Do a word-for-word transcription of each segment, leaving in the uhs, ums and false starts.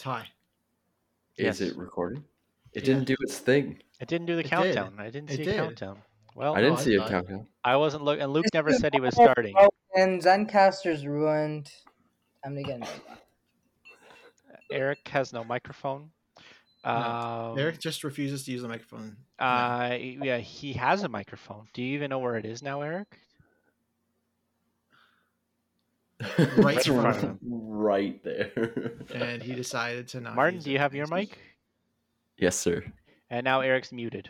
Tie. Is yes. It recording? It yeah. didn't do its thing. It didn't do the it countdown. Did. I didn't it see did. a countdown. Well, I didn't no, see I, a countdown. I wasn't looking, and Luke it's never said he was starting. And Zencaster's ruined. I'm again. Eric has no microphone. No. Um, Eric just refuses to use the microphone. Uh, no. Yeah, he has a microphone. Do you even know where it is now, Eric? Right, right, right there. And he decided to not. Martin, do you have your mic? Yes, sir. And now Eric's muted.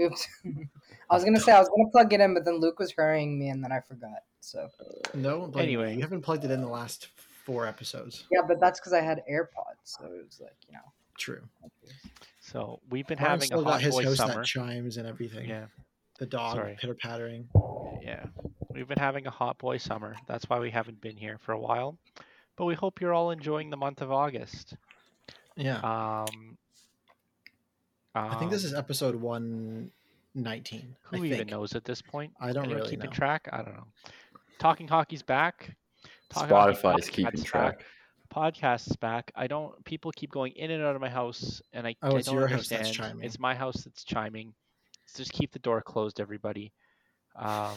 Oops. I was gonna say I was gonna plug it in, but then Luke was hurrying me, and then I forgot. So no. Like, anyway, you haven't plugged it in the last four episodes. Yeah, but that's because I had AirPods, so it was like you know. True. So we've been Martin's having a hot boy host summer. That chimes and everything. Yeah. The dog pitter pattering. Yeah. We've been having a hot boy summer. That's why we haven't been here for a while. But we hope you're all enjoying the month of August. Yeah. Um, I think this is episode one nineteen. Who I even think. knows at this point? I don't Anyone really keeping know. Keeping track? I don't know. Talking Hockey's back. Talking Spotify is keeping track. Back. Podcast's back. I don't. People keep going in and out of my house, and I, oh, I it's don't your understand. House that's chiming. It's my house that's chiming. So just keep the door closed, everybody. Um,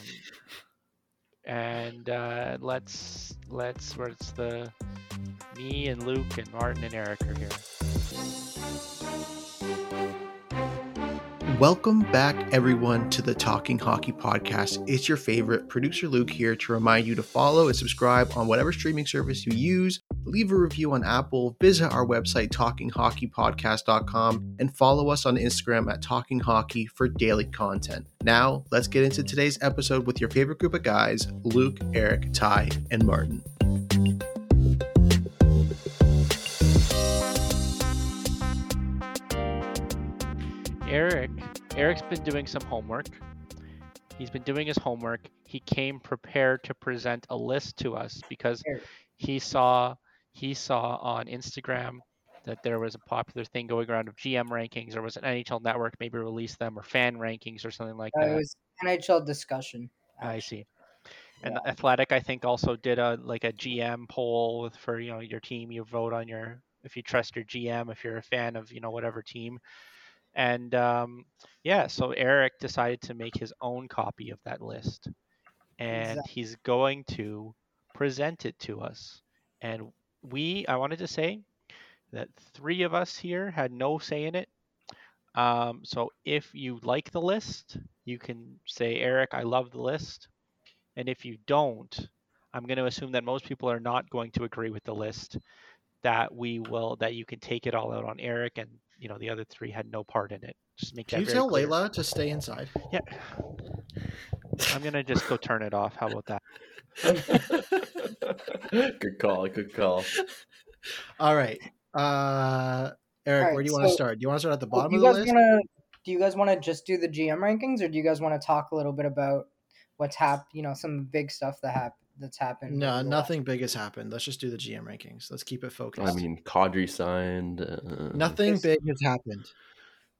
and uh, let's let's where it's the me and Luke and Martin and Eric are here. Welcome back, everyone, to the Talking Hockey Podcast. It's your favorite producer Luke here to remind you to follow and subscribe on whatever streaming service you use. Leave a review on Apple, visit our website talking hockey podcast dot com, and follow us on Instagram at Talking Hockey for daily content. Now, let's get into today's episode with your favorite group of guys, Luke, Eric, Ty, and Martin. Eric, Eric's been doing some homework. He's been doing his homework. He came prepared to present a list to us because he saw... He saw on Instagram that there was a popular thing going around of G M rankings, or was an N H L network maybe released them, or fan rankings or something like uh, that. It was N H L discussion. Actually. I see. And yeah. Athletic, I think, also did a like a G M poll with, for you know your team. You vote on your if you trust your G M, if you're a fan of you know whatever team. And um, yeah, so Eric decided to make his own copy of that list, and exactly. he's going to present it to us. And We, I wanted to say that three of us here had no say in it. Um, so if you like the list, you can say, Eric, I love the list. And if you don't, I'm going to assume that most people are not going to agree with the list, that we will, that you can take it all out on Eric, and, you know, the other three had no part in it. Just make can that you very tell clear. Layla to stay inside? Yeah. I'm going to just go turn it off. How about that? Good call, good call. All right. Uh, Eric, All right, where do you so, want to start? Do you want to start at the bottom of the list? Wanna, do you guys want to just do the G M rankings, or do you guys want to talk a little bit about what's happened, you know, some big stuff that hap- that's happened? No, nothing big has happened. Let's just do the G M rankings. Let's keep it focused. I mean, Kadri signed. Uh... Nothing There's... big has happened.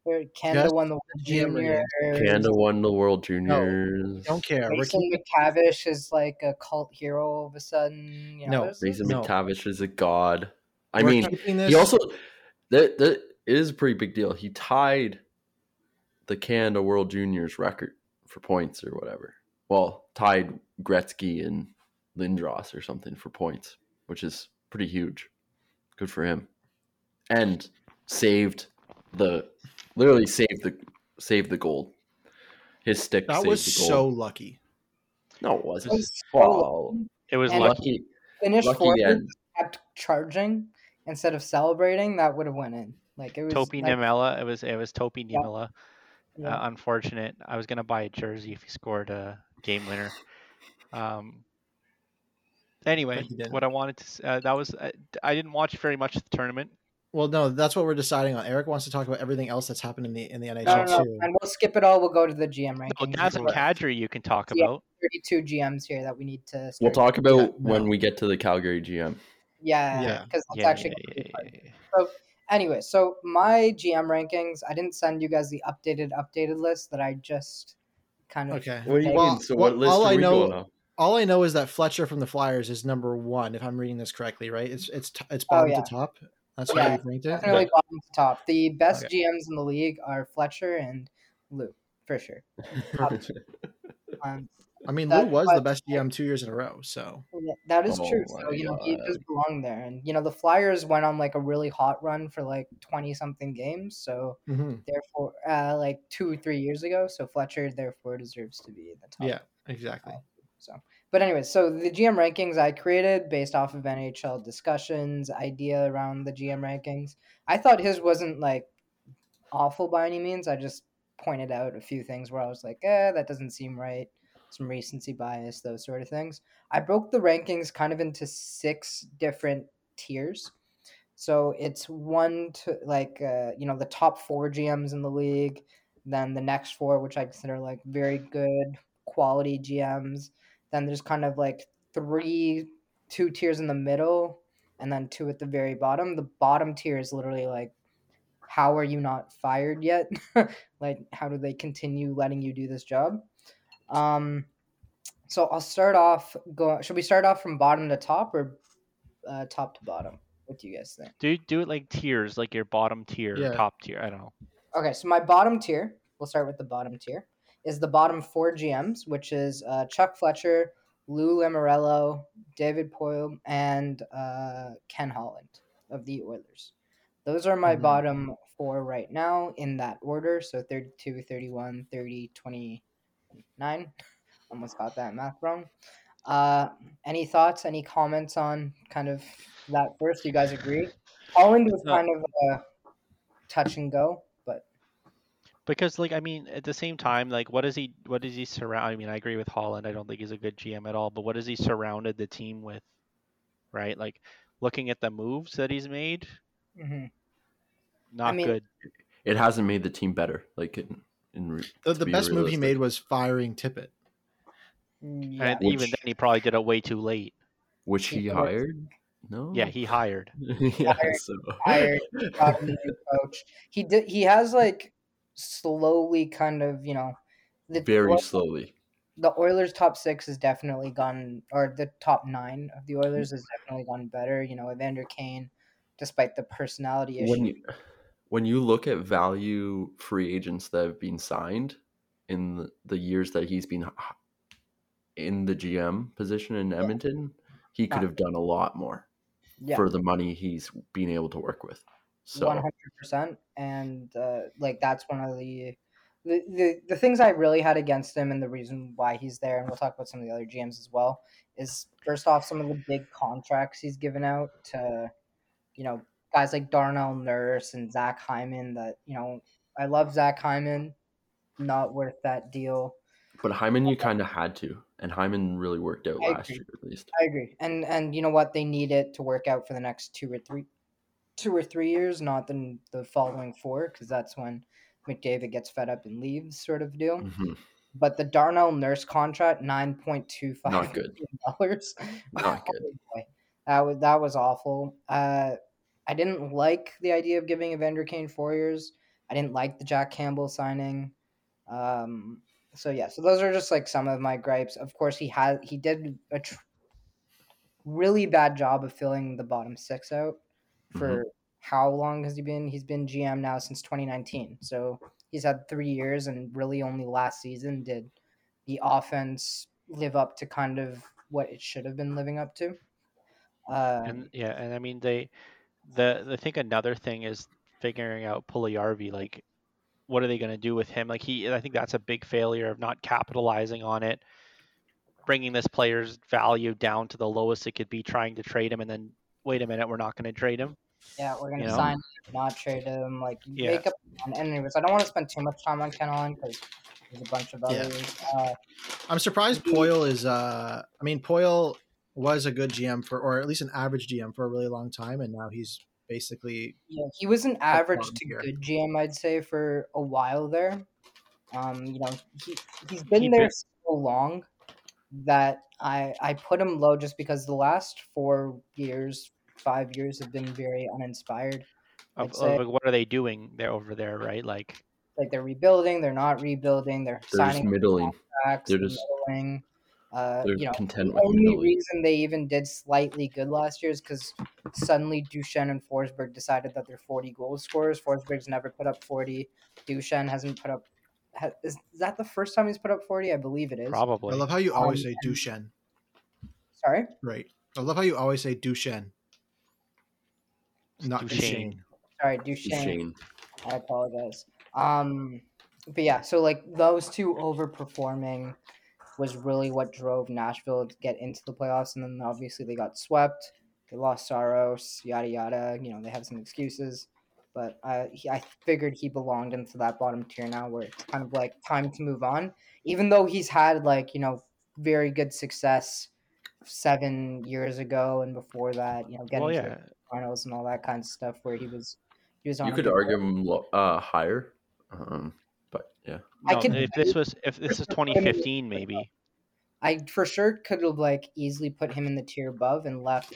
Canada yes. won the World Juniors. Canada won the World Juniors. No, don't care. Mason McTavish is like a cult hero all of a sudden. You know, no, Mason no. McTavish is a god. I We're mean, this... he also that that it is a pretty big deal. He tied the Canada World Juniors record for points or whatever. Well, tied Gretzky and Lindros or something for points, which is pretty huge. Good for him, and saved the. Literally saved the saved the gold. His stick that saved was the gold. So lucky. No, it wasn't. It was, so wow. it was lucky. Finished lucky and kept charging instead of celebrating. That would have went in. Like it was Topi like, Niemela. It was it was Topi yeah. Niemela. Yeah. Uh, unfortunate. I was gonna buy a jersey if he scored a game winner. Um. Anyway, what I wanted to uh, that was I, I didn't watch very much of the tournament. Well, no, that's what we're deciding on. Eric wants to talk about everything else that's happened in the in the N H L no, no, no. too. And we'll skip it all. We'll go to the G M ranking. No, Naz and Kadri you can talk yeah, about. thirty-two G Ms here that we need to start. We'll talk about yeah, when no. we get to the Calgary G M. Yeah, because yeah. that's yeah, actually yeah, yeah, yeah, yeah. So anyway, so my G M rankings, I didn't send you guys the updated updated list that I just kind of okay. What do you well, mean? So well, what list all are I we know, going on? All I know is that Fletcher from the Flyers is number one, if I'm reading this correctly, right? It's it's it's bottom oh, yeah. to top. That's yeah, why we definitely it. bottom to top. The best okay. G Ms in the league are Fletcher and Lou, for sure. um, I mean, Lou was the best G M two years in a row, so yeah, that is oh, true. So you God. know, he just belonged there, and you know, the Flyers went on like a really hot run for like twenty something games. So mm-hmm. therefore, uh, like two or three years ago, so Fletcher therefore deserves to be in the top. Yeah, exactly. Uh, so. But anyway, so the G M rankings I created based off of N H L discussions, idea around the G M rankings. I thought his wasn't like awful by any means. I just pointed out a few things where I was like, eh, that doesn't seem right. Some recency bias, those sort of things. I broke the rankings kind of into six different tiers. So it's one to like, uh, you know, the top four G Ms in the league, then the next four, which I consider like very good quality G Ms. Then there's kind of like three, two tiers in the middle, and then two at the very bottom. The bottom tier is literally like, how are you not fired yet? Like, how do they continue letting you do this job? Um, so I'll start off, go, should we start off from bottom to top or uh, top to bottom? What do you guys think? Do do it like tiers, like your bottom tier, yeah. top tier, I don't know. Okay, so my bottom tier, we'll start with the bottom tier. Is the bottom four G Ms, which is uh, Chuck Fletcher, Lou Lamorello, David Poile, and uh, Ken Holland of the Oilers. Those are my mm-hmm. bottom four right now in that order. So thirty-two, thirty-one, thirty, twenty-nine. Almost got that math wrong. Uh, any thoughts, any comments on kind of that first? You guys agree? Holland was kind of a touch and go. Because, like, I mean, at the same time, like, what is he? What is he surround? I mean, I agree with Holland. I don't think he's a good G M at all. But what has he surrounded the team with, right? Like, looking at the moves that he's made, mm-hmm. not I mean, good. It hasn't made the team better. Like, in, in the, the be best realistic. move he made was firing Tippett, yeah. and which, even then, he probably did it way too late. Which he hired. No. Yeah, he hired. yeah, hired, so. hired got a new coach. He did. He has like. slowly kind of, you know, the very Oilers, slowly the Oilers top six has definitely gone, or the top nine of the Oilers has definitely gone better. You know, Evander Kane, despite the personality issue. When you, when you look at value free agents that have been signed in the, the years that he's been in the G M position in Edmonton, yeah. he could have done a lot more yeah. for the money he's been able to work with. One hundred percent, and uh, like that's one of the, the the the things I really had against him, and the reason why he's there. And we'll talk about some of the other G Ms as well. Is first off, some of the big contracts he's given out to, you know, guys like Darnell Nurse and Zach Hyman. That you know, I love Zach Hyman, not worth that deal. But Hyman, you kind of had to, and Hyman really worked out I last agree. year at least. I agree, and and you know what, they need it to work out for the next two or three. two or three years, not the, the following four, because that's when McDavid gets fed up and leaves sort of deal. Mm-hmm. But the Darnell Nurse contract, nine point two five Not good. dollars. Not good. Oh, that, was, that was awful. Uh, I didn't like the idea of giving Evander Kane four years. I didn't like the Jack Campbell signing. Um, so, yeah, so those are just like some of my gripes. Of course, he had he did a tr- really bad job of filling the bottom six out. For mm-hmm. how long has he been? He's been G M now since twenty nineteen. So he's had three years, and really only last season did the offense live up to kind of what it should have been living up to. Uh, and yeah, and I mean, they, the, I think another thing is figuring out Puljujarvi. Like, what are they going to do with him? Like he, I think that's a big failure of not capitalizing on it, bringing this player's value down to the lowest it could be, trying to trade him, and then. Wait a minute, we're not going to trade him. Yeah, we're going to sign him, not trade him. Like, yeah. make up. And anyways, I don't want to spend too much time on Ken Holland because there's a bunch of others. Yeah. Uh, I'm surprised he, Poile is. Uh, I mean, Poile was a good G M for, or at least an average G M for a really long time, and now he's basically. Yeah, he was an average to here. good G M, I'd say, for a while there. Um, you know, he he's been he there been. so long that I I put him low just because the last four years, five years have been very uninspired. Of, of, what are they doing there over there, right? Like, like they're rebuilding, they're not rebuilding, they're, they're signing middling. Contracts, they're just middling. Uh, you know, the only reason they even did slightly good last year is because suddenly Duchene and Forsberg decided that they're forty goal scorers. Forsberg's never put up forty. Duchene hasn't put up. Ha, is, is that the first time he's put up forty? I believe it is. Probably. I love how you always um, say Duchene. Sorry. Right. I love how you always say Duchene. Not Duchene. Sorry, Duchene. Duchene. I apologize. Um, but yeah, so like those two overperforming was really what drove Nashville to get into the playoffs. And then obviously they got swept. They lost Saros, yada, yada. You know, they have some excuses. But uh, he, I figured he belonged into that bottom tier now where it's kind of like time to move on. Even though he's had like, you know, very good success seven years ago and before that, you know, getting well, yeah. to the finals and all that kind of stuff where he was he was on. You could argue him uh, higher. Um Yeah. No, I can, if this was if this is twenty fifteen, maybe I for sure could have like easily put him in the tier above and left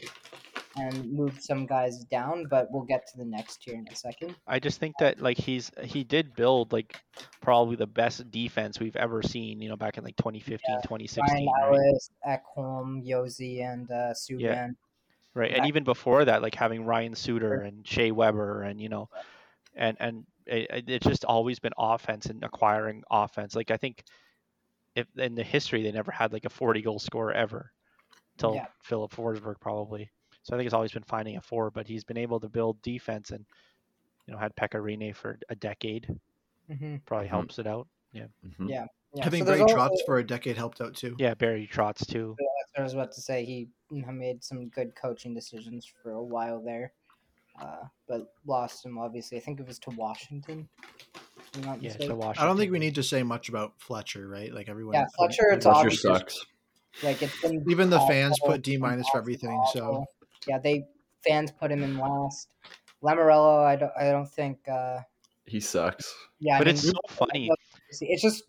and moved some guys down, but we'll get to the next tier in a second. I just think that like he's he did build like probably the best defense we've ever seen, you know, back in like twenty fifteen, yeah. twenty sixteen. Ryan Ellis, right? Ekholm, Josi, and uh, Subban. Yeah. Right, and, and even before that, like having Ryan Suter and Shea Weber, and you know, and and. It, it's just always been offense and acquiring offense. Like I think if in the history, they never had like a forty goal scorer ever until yeah. Philip Forsberg probably. So I think it's always been finding a four, but he's been able to build defense and, you know, had Pekka Rinne for a decade. Mm-hmm. Probably mm-hmm. helps it out. Yeah. Mm-hmm. Yeah. yeah. Having so Barry Trotz also, for a decade helped out too. Yeah. Barry Trotz too. Yeah, I was about to say he made some good coaching decisions for a while there. Uh, but lost him, obviously. I think it was to Washington. Not yeah, to Washington. I don't think we need to say much about Fletcher, right? Like everyone. Yeah, Fletcher. It's Fletcher obvious. Sucks. Like it's been even the awful. fans put D minus for everything. Awful. So yeah, they fans put him in last. Lamorello, I don't. I don't think. Uh, he sucks. Yeah, but I mean, it's so funny. It's just.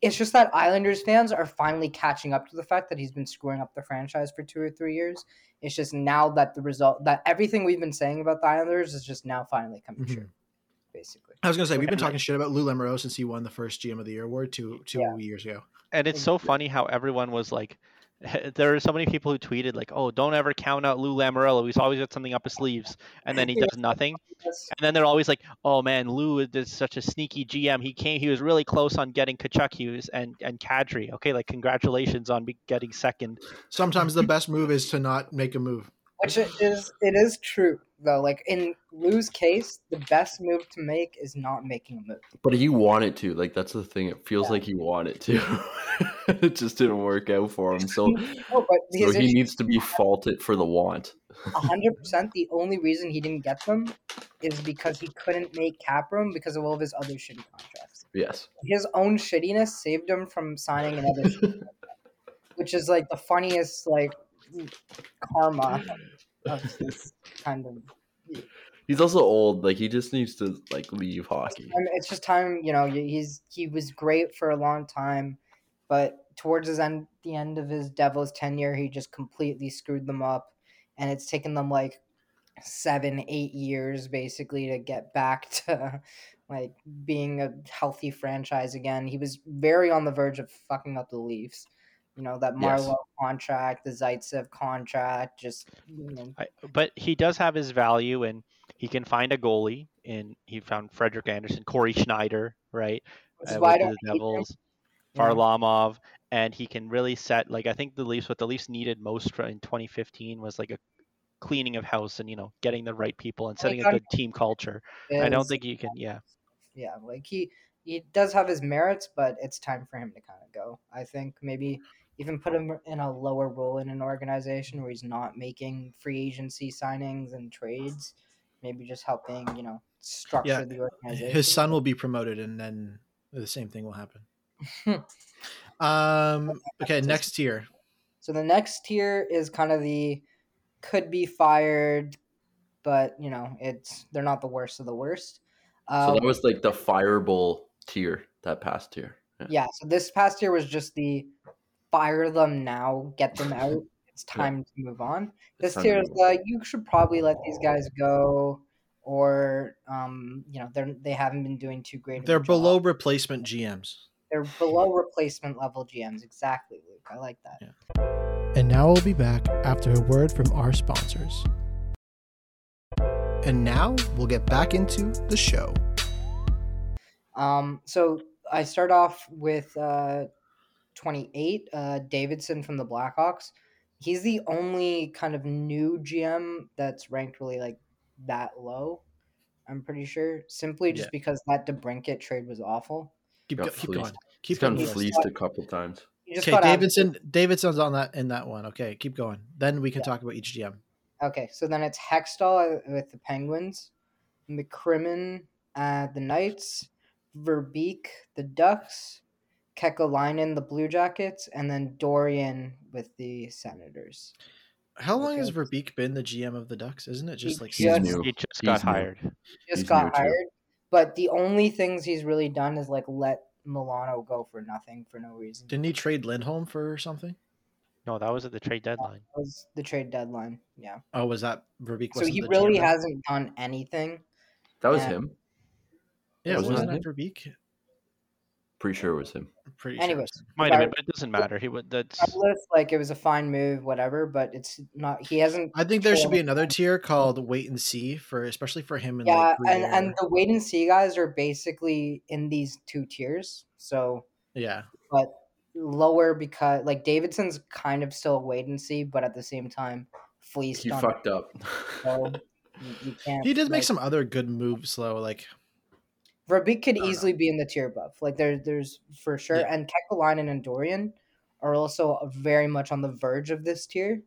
It's just that Islanders fans are finally catching up to the fact that he's been screwing up the franchise for two or three years. It's just now that the result that everything we've been saying about the Islanders is just now finally coming mm-hmm. true. Basically, I was gonna say we've been talking shit about Lou Lamorello since he won the first G M of the Year award two two yeah. years ago. And it's so funny how everyone was like, there are so many people who tweeted like, "Oh, don't ever count out Lou Lamorello. He's always got something up his sleeves," and then he does nothing. And then they're always like, "Oh man, Lou is such a sneaky G M. He came. He was really close on getting Kachuk, Hughes, and and Kadri. Okay, like congratulations on getting second." Sometimes the best move is to not make a move. Which it is it is true though. Like in Lou's case, the best move to make is not making a move. But he wanted to. Like that's the thing. It feels yeah. like he wanted to. It just didn't work out for him. So, no, but so he needs to be faulted for the want. one hundred percent the only reason he didn't get them is because he couldn't make cap room because of all of his other shitty contracts. Yes. His own shittiness saved him from signing another shitty contract, which is like the funniest like karma of this kind of. He's also old. Like he just needs to like leave hockey. It's just time, you know, he's he was great for a long time. But towards his end, the end of his Devils tenure, he just completely screwed them up. And it's taken them like seven, eight years basically to get back to like being a healthy franchise again. He was very on the verge of fucking up the Leafs. You know, that Marlowe yes. contract, the Zaitsev contract, just. You know. I, but he does have his value and he can find a goalie. And he found Frederick Anderson, Corey Schneider, right? That's uh, why with I don't the Devils. Hate him. Varlamov, and he can really set, like, I think the Leafs, what the Leafs needed most in twenty fifteen was, like, a cleaning of house and, you know, getting the right people and setting like, a good team culture. Is, I don't think you can, yeah. Yeah, like, he, he does have his merits, but it's time for him to kind of go. I think maybe even put him in a lower role in an organization where he's not making free agency signings and trades, maybe just helping, you know, structure yeah, the organization. His son will be promoted, and then the same thing will happen. um okay next tier. So the next tier is kind of the could be fired but you know, it's they're not the worst of the worst. Um, so that was like the fireball tier that past year. Yeah. yeah. So this past year was just the fire them now, get them out. It's time yeah. to move on. This tier is the you should probably let these guys go, or um, you know, they they haven't been doing too great. They're below job. replacement G Ms. They're below replacement level G Ms. Exactly, Luke. I like that. Yeah. And now we'll be back after a word from our sponsors. And now we'll get back into the show. Um, so I start off with uh, twenty-eight, uh, Davidson from the Blackhawks. He's the only kind of new G M that's ranked really like that low, I'm pretty sure, simply just yeah. because that DeBrincat trade was awful. Keep, go, keep going. Keep going. He's gotten fleeced a couple times. Okay, Davidson. Out. Davidson's on that in that one. Okay, keep going. Then we can yeah. talk about each G M. Okay, so then it's Hextall with the Penguins, McCrimmon at the Knights, Verbeek the Ducks, Kekeleinen the Blue Jackets, and then Dorian with the Senators. How long okay. has Verbeek been the G M of the Ducks? Isn't it just he like just, new. He just got he's hired? New. Just he's got hired. Too. But the only things he's really done is like let Milano go for nothing for no reason. Didn't he trade Lindholm for something? No, that was at the trade deadline. That was the trade deadline, yeah. Oh, was that Verbeek? So he really G M hasn't done anything. That was and... him. Yeah, wasn't, wasn't that Verbeek? Pretty sure it was him. Pretty Anyways, sure. might have been, but it doesn't matter. He would. That's like it was a fine move, whatever. But it's not. He hasn't. I think there should be another tier called wait and see for, especially for him. And yeah, like and, and the wait and see guys are basically in these two tiers. So yeah, but lower because like Davidson's kind of still a wait and see, but at the same time, fleeced. He fucked him. up. So you, you can't. He did make like, some other good moves though, like. Verbeek could easily know. be in the tier above. Like, there, there's for sure. Yeah. And Kekalainen and Dorian are also very much on the verge of this tier,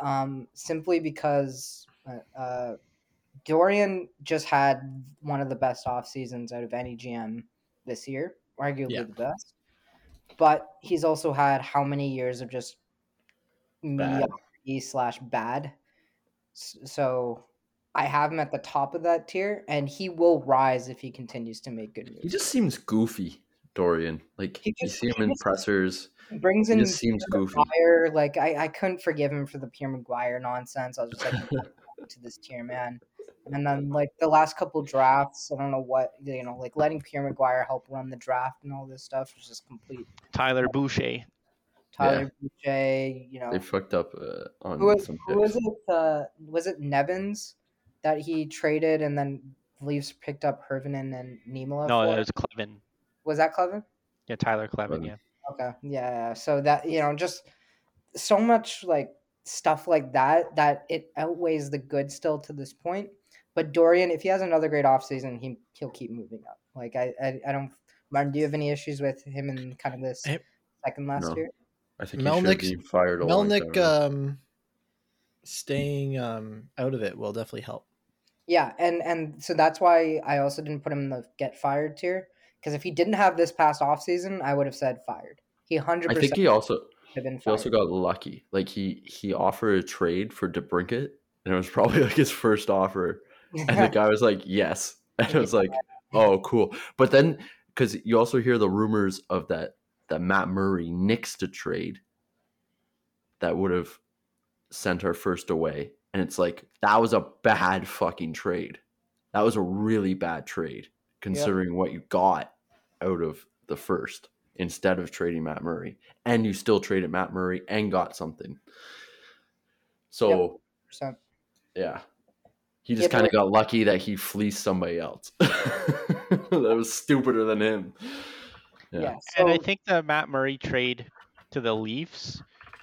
um, simply because uh, uh, Dorian just had one of the best off seasons out of any G M this year, arguably yeah. the best. But he's also had how many years of just mediocrity slash bad. So... I have him at the top of that tier, and he will rise if he continues to make good moves. He just seems goofy, Dorian. Like, he just, you see him in pressers. Brings in he just seems goofy. Fire. Like, I, I couldn't forgive him for the Pierre McGuire nonsense. I was just like, to this tier, man. And then, like, the last couple drafts, I don't know what, you know, like, letting Pierre McGuire help run the draft and all this stuff was just complete. Tyler Boucher. Tyler yeah. Boucher, you know. They fucked up uh, on who was, some who was it? Uh, was it Nevins? That he traded and then Leafs picked up Hirvonen and Niemela. No, it was Kleven. Was that Kleven? Yeah, Tyler Kleven, Kleven. yeah. Okay, yeah. So that, you know, just so much like stuff like that, that it outweighs the good still to this point. But Dorian, if he has another great offseason, he, he'll keep moving up. Like, I, I, I don't, Martin, do you have any issues with him in kind of this I, second last no. year? I think Melnick, he should be fired. Melnick um, staying um, out of it will definitely help. Yeah, and, and so that's why I also didn't put him in the get fired tier, because if he didn't have this past offseason, I would have said fired. He one hundred percent I think he also, he also got lucky. Like, he, he offered a trade for DeBrincat, and it was probably, like, his first offer. And the guy was like, yes. And I was like, oh, cool. But then, because you also hear the rumors of that, that Matt Murray nixed a trade that would have sent our first away. And it's like, that was a bad fucking trade. That was a really bad trade, considering yep. what you got out of the first instead of trading Matt Murray. And you still traded Matt Murray and got something. So, yep. yeah. He just yep. kind of got lucky that he fleeced somebody else. That was stupider than him. Yeah. yeah so- and I think the Matt Murray trade to the Leafs,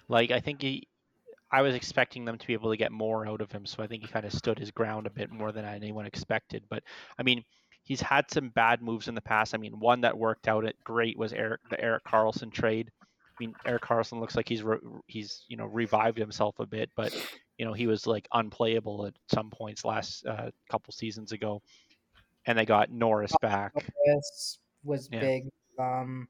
like, I think he... I was expecting them to be able to get more out of him, so I think he kind of stood his ground a bit more than anyone expected. But, I mean, he's had some bad moves in the past. I mean, one that worked out great was Eric, the Eric Carlson trade. I mean, Eric Carlson looks like he's, re, he's you know, revived himself a bit, but, you know, he was, like, unplayable at some points last uh, couple seasons ago. And they got Norris back. Norris was yeah. big. Um,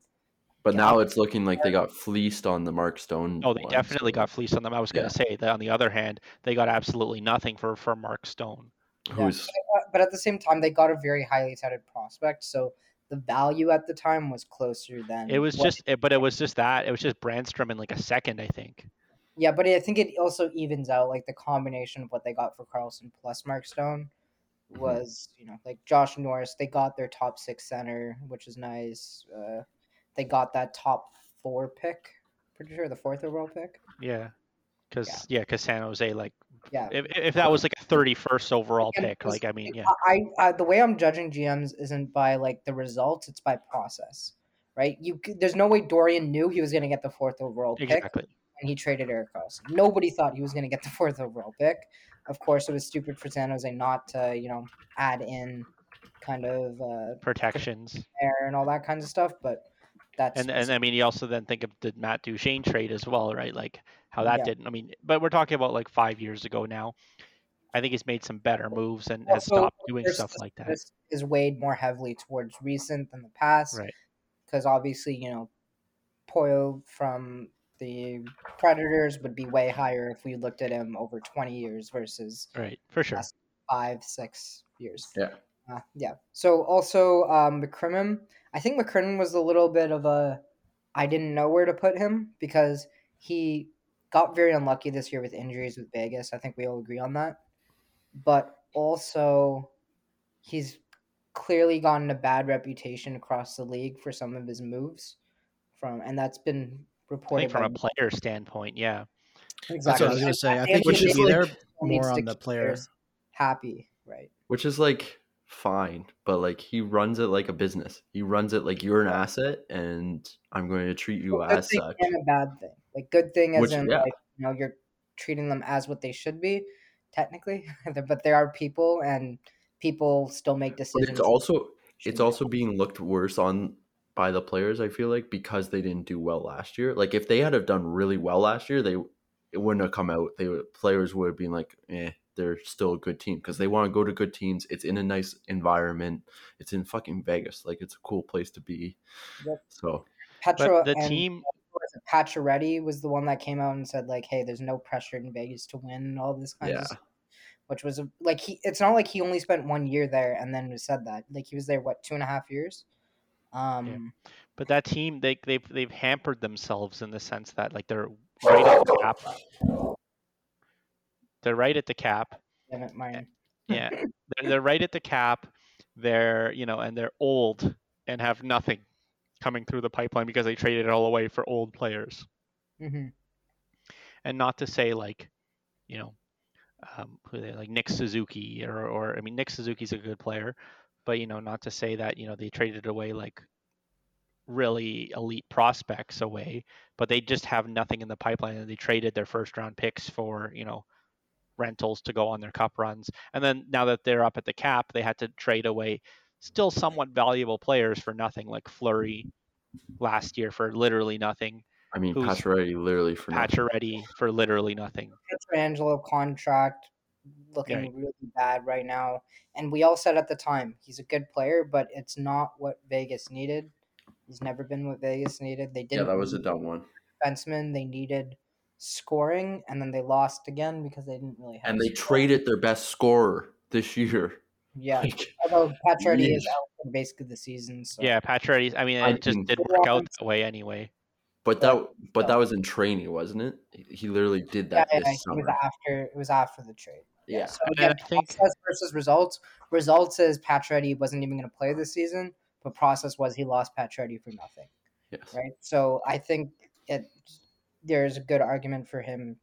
But yeah. Now it's looking like they got fleeced on the Mark Stone. Oh, they one, definitely so. got fleeced on them. I was going to yeah. say that, on the other hand, they got absolutely nothing for, for Mark Stone. Yeah. Who's... But at the same time, they got a very highly touted prospect, so the value at the time was closer than... It was what... just... It, but it was just that. It was just Brandstrom in like a second, I think. Yeah, but I think it also evens out, like, the combination of what they got for Carlson plus Mark Stone was, mm-hmm. you know, like Josh Norris, they got their top six center, which is nice. Uh, they got that top four pick, pretty sure the fourth overall pick. Yeah, because yeah, because yeah, San Jose, like, yeah, if, if that was like a thirty-first overall and pick, like, I mean, yeah. I, I the way I'm judging G Ms isn't by like the results; it's by process, right? You there's no way Dorian knew he was going to get the fourth overall pick. Exactly. And he traded Erik Karlsson. Nobody thought he was going to get the fourth overall pick. Of course, it was stupid for San Jose not to, you know, add in kind of uh, protections there and all that kinds of stuff. But that's and and I mean, you also then think of the Matt Duchene trade as well, right? Like how that yeah. didn't. I mean, but we're talking about like five years ago now. I think he's made some better moves and also, has stopped doing stuff like that. This is weighed more heavily towards recent than the past, right? Because obviously, you know, Poile from the Predators would be way higher if we looked at him over twenty years versus right for sure five six years. Yeah, uh, yeah. So also um, McCrimmon, I think McCrimmon was a little bit of a I didn't know where to put him because he got very unlucky this year with injuries with Vegas. I think we all agree on that. But also, he's clearly gotten a bad reputation across the league for some of his moves from, and that's been. Reporting from a player standpoint, yeah, exactly. That's what I was gonna say. I think we should be there more on the player happy, right? Which is like fine, but like he runs it like a business. He runs it like you're an asset, and I'm going to treat you as such. And a bad thing, like good thing as in like you know you're treating them as what they should be, technically. But there are people, and people still make decisions. But it's also it's also being looked worse on. By the players, I feel like, because they didn't do well last year. Like if they had have done really well last year, they it wouldn't have come out. They would, players would have been like, eh, they're still a good team because they want to go to good teams. It's in a nice environment. It's in fucking Vegas. Like it's a cool place to be. Yep. So Petro the and team Pacioretty was the one that came out and said like, hey, there's no pressure in Vegas to win and all this kind yeah. of stuff. Which was like he. It's not like he only spent one year there and then said that. Like he was there what two and a half years. Um, yeah. But that team, they they've they've hampered themselves in the sense that like they're right at the cap. They're right at the cap. Yeah, yeah. they're they're right at the cap. They're you know, and they're old and have nothing coming through the pipeline because they traded it all away for old players. Mm-hmm. And not to say like, you know, um, who they like Nick Suzuki or or I mean Nick Suzuki's a good player. But, you know, not to say that, you know, they traded away like really elite prospects away, but they just have nothing in the pipeline. And they traded their first round picks for, you know, rentals to go on their cup runs. And then now that they're up at the cap, they had to trade away still somewhat valuable players for nothing, like Fleury last year for literally nothing. I mean, Pacioretty literally for Pacioretty nothing. for literally nothing. Pietrangelo contract. Looking right. really bad right now, and we all said at the time he's a good player, but it's not what Vegas needed. He's never been what Vegas needed. They didn't. Yeah, that was a dumb one. Defenseman, they needed scoring, and then they lost again because they didn't really have. And they scoring. traded their best scorer this year. Yeah, like, although Pacioretty is out for basically the season. So. Yeah, Pacioretty. I mean, it I just mean, did work out that way anyway. But that, but that was in training, wasn't it? He literally did that yeah, this I, summer. It was after it was after the trade. Yeah. yeah. So again, I think process versus results. Results is Pacioretty wasn't even going to play this season, but process was he lost Pacioretty for nothing. Yes. Right. So I think it there's a good argument for him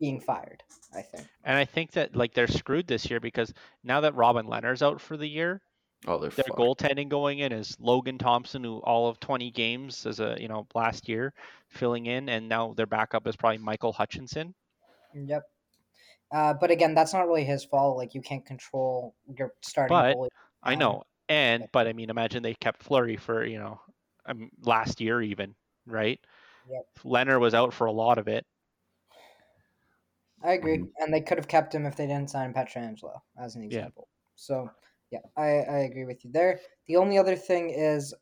being fired. I think. And I think that like they're screwed this year because now that Robin Lehner's out for the year. Oh, their fucked. Goaltending going in is Logan Thompson, who all of twenty games as a you know last year filling in, and now their backup is probably Michael Hutchinson. Yep, uh, but again, that's not really his fault. Like you can't control your starting. But goalie. I know, and yeah. but I mean, imagine they kept Fleury for you know um, last year even, right? Yep. Leonard was out for a lot of it. I agree, mm-hmm. and they could have kept him if they didn't sign Pietrangelo as an example. Yeah. So. Yeah, I, I agree with you there. The only other thing is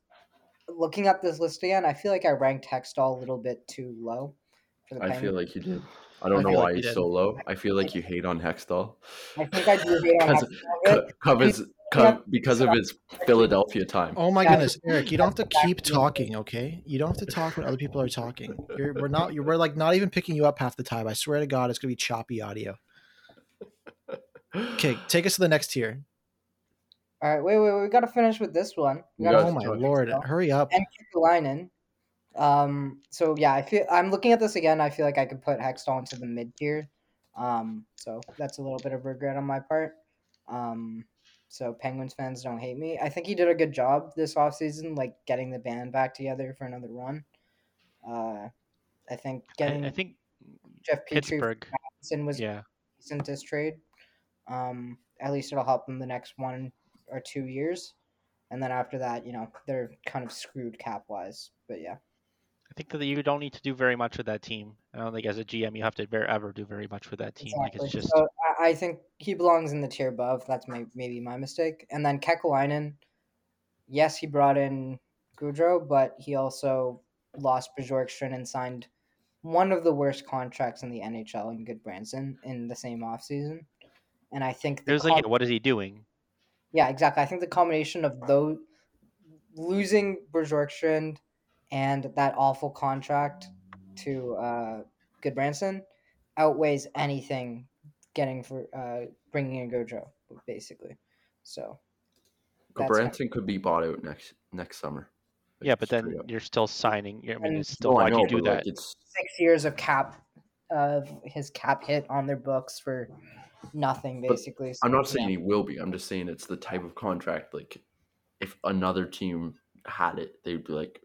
looking up this list again, I feel like I ranked Hextall a little bit too low. For the I feel like you did. I don't I know why like he's did. so low. I feel like you hate on Hextall. I think I do hate on Hextall. Covers, co- because of his Philadelphia time. Oh my yeah. goodness, Eric! You don't have to keep talking, okay? You don't have to talk when other people are talking. You're, we're not. You're, we're like not even picking you up half the time. I swear to God, it's gonna be choppy audio. Okay, take us to the next tier. All right, wait, wait, wait. We gotta finish with this one. We gotta, oh my Lord! Hextall. Hurry up. And Kekeleinen. Um, so yeah, I feel I'm looking at this again. I feel like I could put Hextall into the mid tier. Um, so that's a little bit of regret on my part. Um, so Penguins fans don't hate me. I think he did a good job this offseason, like getting the band back together for another run. Uh, I think getting I, I think Jeff Petrie was yeah. decent this trade. Um, at least it'll help them the next one or two years. And then after that, you know, they're kind of screwed cap wise, but yeah. I think that you don't need to do very much with that team. I don't think as a G M you have to ever do very much with that team. Exactly. Like it's just... so I think he belongs in the tier above. That's my, maybe my mistake. And then Kekalainen, yes, he brought in Gaudreau, but he also lost Bjorkstrand and signed one of the worst contracts in the N H L in Goodbranson in the same offseason. And I think... The There's com- like, what is he doing? Yeah, exactly. I think the combination of those losing Bjorkstrand and that awful contract to uh, Goodbranson outweighs anything getting for uh, bringing in Gaudreau, basically. So Goodbranson could be bought out next next summer. Like, yeah, but then up. You're still signing. I mean, and, it's still why no, you do like that. It's... Six years of cap of his cap hit on their books for nothing, basically. So, I'm not saying yeah. he will be. I'm just saying it's the type of contract. Like, if another team had it, they'd be like.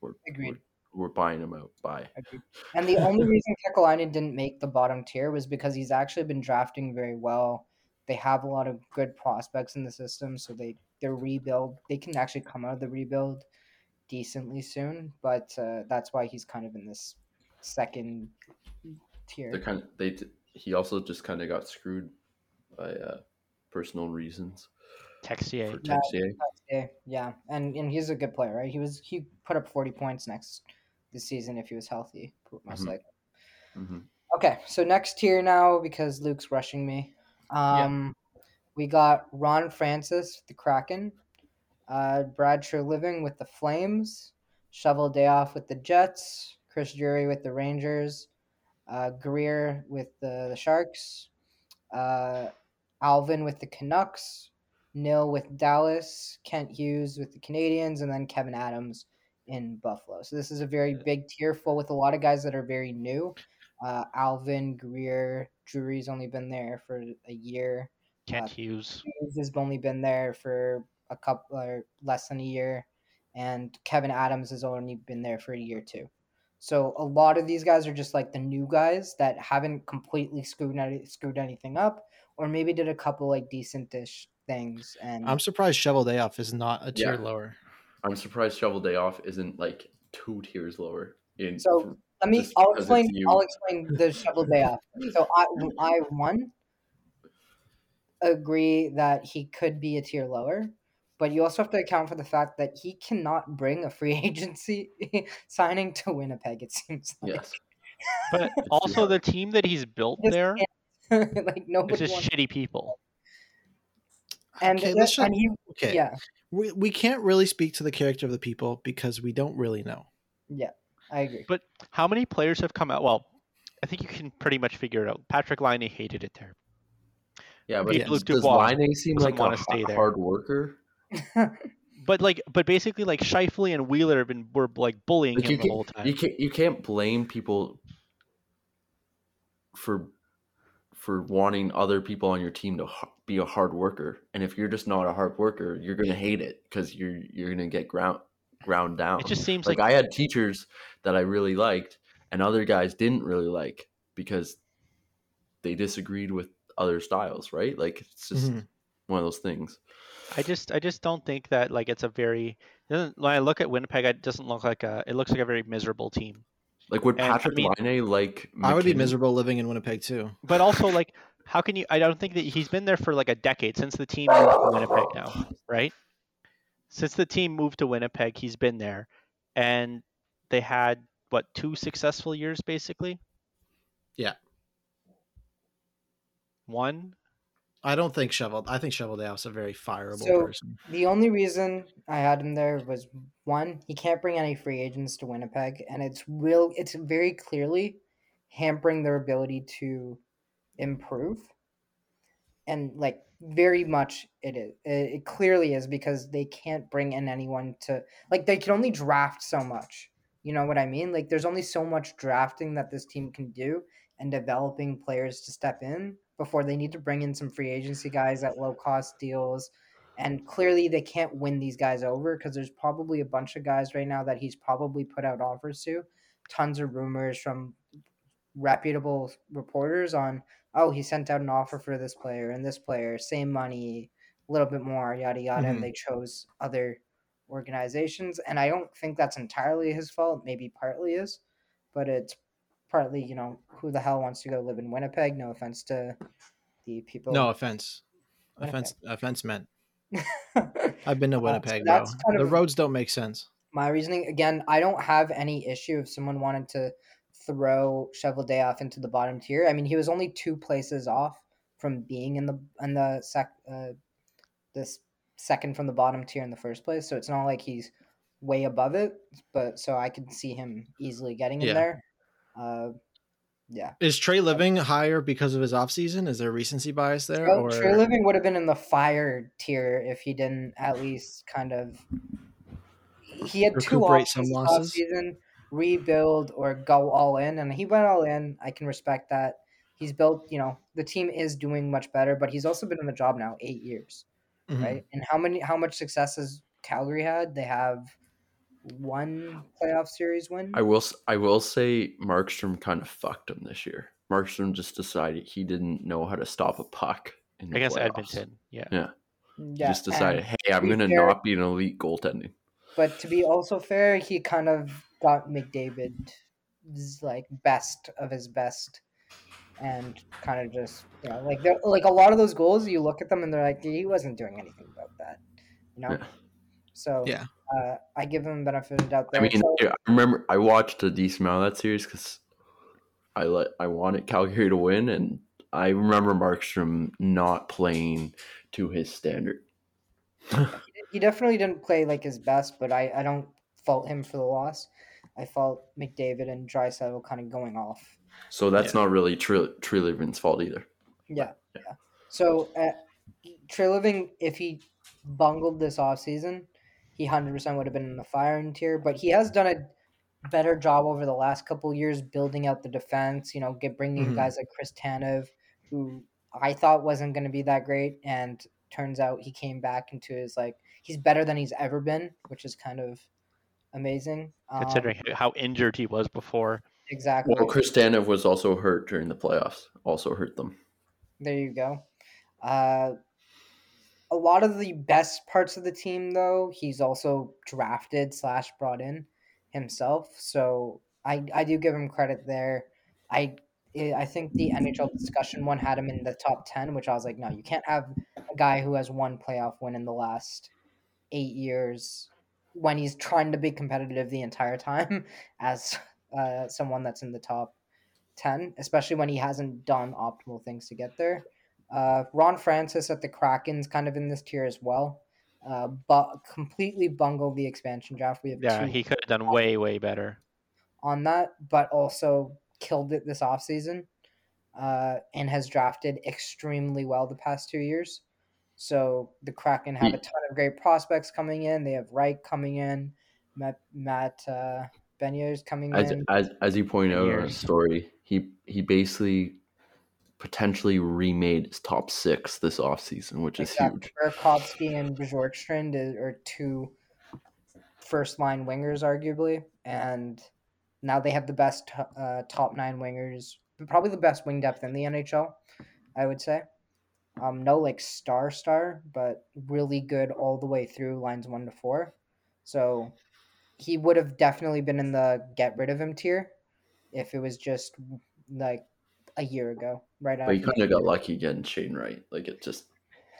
We're, Agreed. We're, we're buying him out. Bye. Agreed. And the only reason Kekalainen didn't make the bottom tier was because he's actually been drafting very well. They have a lot of good prospects in the system, so they their rebuild. They can actually come out of the rebuild decently soon, but uh, that's why he's kind of in this second tier. They're kind of, they he also just kind of got screwed by uh, personal reasons. Texier. Yeah, Texier. yeah, and and he's a good player, right? He was he put up forty points next this season if he was healthy, most mm-hmm. likely. Mm-hmm. Okay, so next tier now because Luke's rushing me. Um, yeah. We got Ron Francis, the Kraken, uh, Brad Treliving with the Flames, Shovel Dayoff with the Jets, Chris Drury with the Rangers, uh, Greer with the, the Sharks, uh, Alvin with the Canucks. Nil with Dallas, Kent Hughes with the Canadiens, and then Kevin Adams in Buffalo. So this is a very big tier full with a lot of guys that are very new. Uh, Alvin, Greer, Drury's only been there for a year. Kent uh, Hughes. Hughes has only been there for a couple or less than a year. And Kevin Adams has only been there for a year too. So a lot of these guys are just like the new guys that haven't completely screwed, screwed anything up or maybe did a couple like decent-ish things. And I'm surprised Shovel Dayoff is not a tier yeah. lower. I'm surprised Shovel Dayoff isn't like two tiers lower. In so let me. I'll explain. I'll explain the Shovel Dayoff. So I, I one agree that he could be a tier lower, but you also have to account for the fact that he cannot bring a free agency signing to Winnipeg. It seems like. Yes. But also the team that he's built he there, like nobody. It's just shitty people. And, okay, this, should, and he, okay. yeah, we we can't really speak to the character of the people because we don't really know. Yeah, I agree. But how many players have come out? Well, I think you can pretty much figure it out. Patrick Laine hated it there. Yeah, but yes. Luke does Laine seem like a stay hard there. Worker? But like, but basically, like Scheifele and Wheeler have been were like bullying like him the whole time. You can't you can't blame people for. for wanting other people on your team to be a hard worker. And if you're just not a hard worker, you're going to hate it because you're you're going to get ground ground down. It just seems like, like I had teachers that I really liked and other guys didn't really like because they disagreed with other styles, right? Like it's just mm-hmm. one of those things. I just I just don't think that like it's a very when I look at Winnipeg, it doesn't look like a it looks like a very miserable team. Like, would Patrick and, I mean, Laine like... McKinney? I would be miserable living in Winnipeg, too. But also, like, how can you... I don't think that he's been there for, like, a decade since the team moved to Winnipeg now, right? since the team moved to Winnipeg, he's been there, and they had what two successful years basically. Yeah. One. I don't think Shovel. I think Shoveldayoff's a very fireable so, person. The only reason I had him there was one, he can't bring any free agents to Winnipeg, and it's real. It's very clearly hampering their ability to improve, and like very much it is. It clearly is because they can't bring in anyone to like. They can only draft so much. You know what I mean? Like, there's only so much drafting that this team can do and developing players to step in before they need to bring in some free agency guys at low cost deals. And clearly they can't win these guys over because there's probably a bunch of guys right now that he's probably put out offers to. Tons of rumors from reputable reporters on, oh, he sent out an offer for this player and this player, same money, a little bit more, yada, yada. Mm-hmm. And they chose other organizations. And I don't think that's entirely his fault. Maybe partly is, but it's partly, you know, who the hell wants to go live in Winnipeg? No offense to the people. No offense. Winnipeg. Offense offense meant. I've been to Winnipeg, uh, so bro. The roads don't make sense. My reasoning, again, I don't have any issue if someone wanted to throw Cheveldayoff into the bottom tier. I mean, he was only two places off from being in the in the sec, uh, this second from the bottom tier in the first place, so it's not like he's way above it, but so I could see him easily getting in yeah. there. Uh, yeah. Is Trey Living higher because of his offseason? Is there recency bias there? So, or... Trey Living would have been in the fire tier if he didn't at least kind of he had two options offseason, rebuild or go all in, and he went all in. I can respect that. He's built, you know, the team is doing much better, but he's also been in the job now eight years, mm-hmm. right? And how many, how much success has Calgary had? They have. One playoff series win. I will. I will say Markstrom kind of fucked him this year. Markstrom just decided he didn't know how to stop a puck. In the I guess playoffs. Edmonton. Yeah. Yeah. yeah. Just decided, and hey, I'm going to not be an elite goaltending. But to be also fair, he kind of got McDavid's like best of his best, and kind of just you know, like like a lot of those goals. You look at them and they're like, he wasn't doing anything about that, you know. Yeah. So yeah. uh, I give him benefit of doubt. There. I mean, so, yeah, I remember I watched a decent amount of that series because I let I wanted Calgary to win, and I remember Markstrom not playing to his standard. He definitely didn't play like his best, but I, I don't fault him for the loss. I fault McDavid and Draisaitl kind of going off. So that's yeah. not really Trey Living's fault either. Yeah, yeah. yeah. So uh, Trey Living, if he bungled this offseason, he one hundred percent would have been in the firing tier, but he has done a better job over the last couple of years building out the defense, you know, get bringing mm-hmm. guys like Chris Tanev, who I thought wasn't going to be that great, and turns out he came back into his, like, he's better than he's ever been, which is kind of amazing. Considering um, how injured he was before. Exactly. Well, Chris Tanev was also hurt during the playoffs, also hurt them. There you go. Uh A lot of the best parts of the team, though, he's also drafted slash brought in himself. So I, I do give him credit there. I I think the N H L discussion one had him in the top ten, which I was like, no, you can't have a guy who has one playoff win in the last eight years when he's trying to be competitive the entire time as uh, someone that's in the top ten, especially when he hasn't done optimal things to get there. Uh, Ron Francis at the Kraken's kind of in this tier as well, uh, but completely bungled the expansion draft. We have yeah, he could have done way, way better on that, but also killed it this offseason uh, and has drafted extremely well the past two years. So the Kraken have a ton of great prospects coming in. They have Reich coming in, Matt, Matt uh, Beniers coming as, in. As as you point out in our story, he, he basically potentially remade his top six this offseason, which exactly. is huge. Burakovsky and Bjorkstrand are two first-line wingers, arguably, and now they have the best uh, top nine wingers, probably the best wing depth in the N H L, I would say. Um, no, like, star-star, but really good all the way through lines one to four. So he would have definitely been in the get-rid-of-him tier if it was just, like, a year ago, right? But you kind of got lucky getting Shane Wright. Like, it just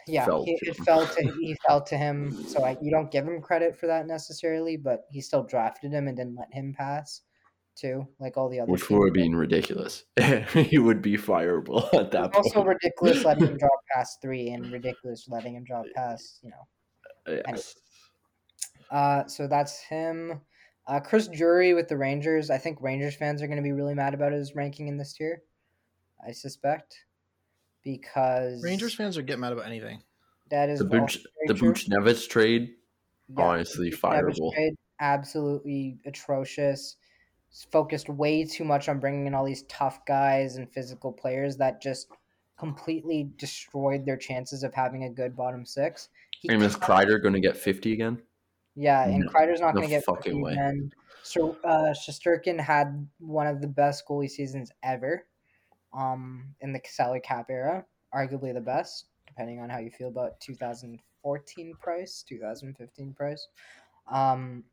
yeah, fell he, to it fell to he fell to him. So I, you don't give him credit for that necessarily, but he still drafted him and didn't let him pass too, like all the other. Which would have been ridiculous. He would be fireable at that it's point. Also ridiculous letting him drop past three, and ridiculous letting him drop past, you know. Yes. Anyway. Uh, so that's him. Uh, Chris Drury with the Rangers. I think Rangers fans are going to be really mad about his ranking in this tier, I suspect, because Rangers fans are getting mad about anything. That is the Buch- the Buchnevich trade. Yeah, honestly, fireable. Trade, absolutely atrocious. Focused way too much on bringing in all these tough guys and physical players that just completely destroyed their chances of having a good bottom six. And is Kreider going to get fifty again? Yeah, and no, Kreider's not no going to get fucking way. And so uh, Shesterkin had one of the best goalie seasons ever, um, in the salary cap era, arguably the best, depending on how you feel about two thousand fourteen price, two thousand fifteen price. Um,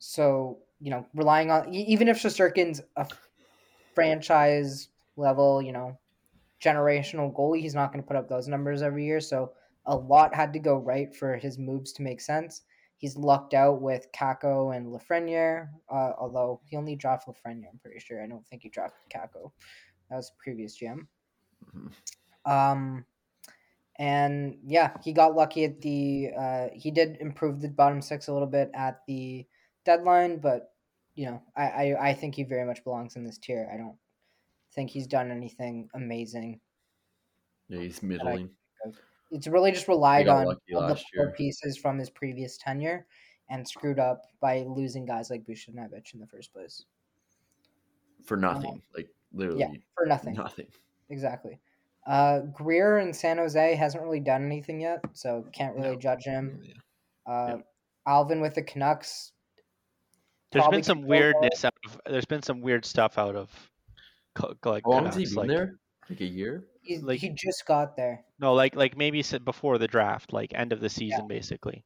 so you know, relying on even if Shesterkin's a franchise level, you know, generational goalie, he's not going to put up those numbers every year. So a lot had to go right for his moves to make sense. He's lucked out with Kako and Lafreniere, uh, although he only dropped Lafreniere, I'm pretty sure. I don't think he dropped Kako. That was the previous G M. Mm-hmm. Um, and, yeah, he got lucky at the uh, – he did improve the bottom six a little bit at the deadline, but, you know, I, I, I think he very much belongs in this tier. I don't think he's done anything amazing. Yeah, he's middling. It's really just relied on the four pieces from his previous tenure and screwed up by losing guys like Buchnevich in the first place. For nothing. Uh, like, literally. Yeah, for nothing. Nothing. Exactly. Uh, Greer in San Jose hasn't really done anything yet, so can't really no. judge him. Yeah. Uh, yeah. Alvin with the Canucks. There's been some weirdness out of, there's been some weird stuff out of, like, Canucks. How long has he been like, there? Like a year? He's, like, he just got there. No, like like maybe before the draft, like end of the season, yeah. basically.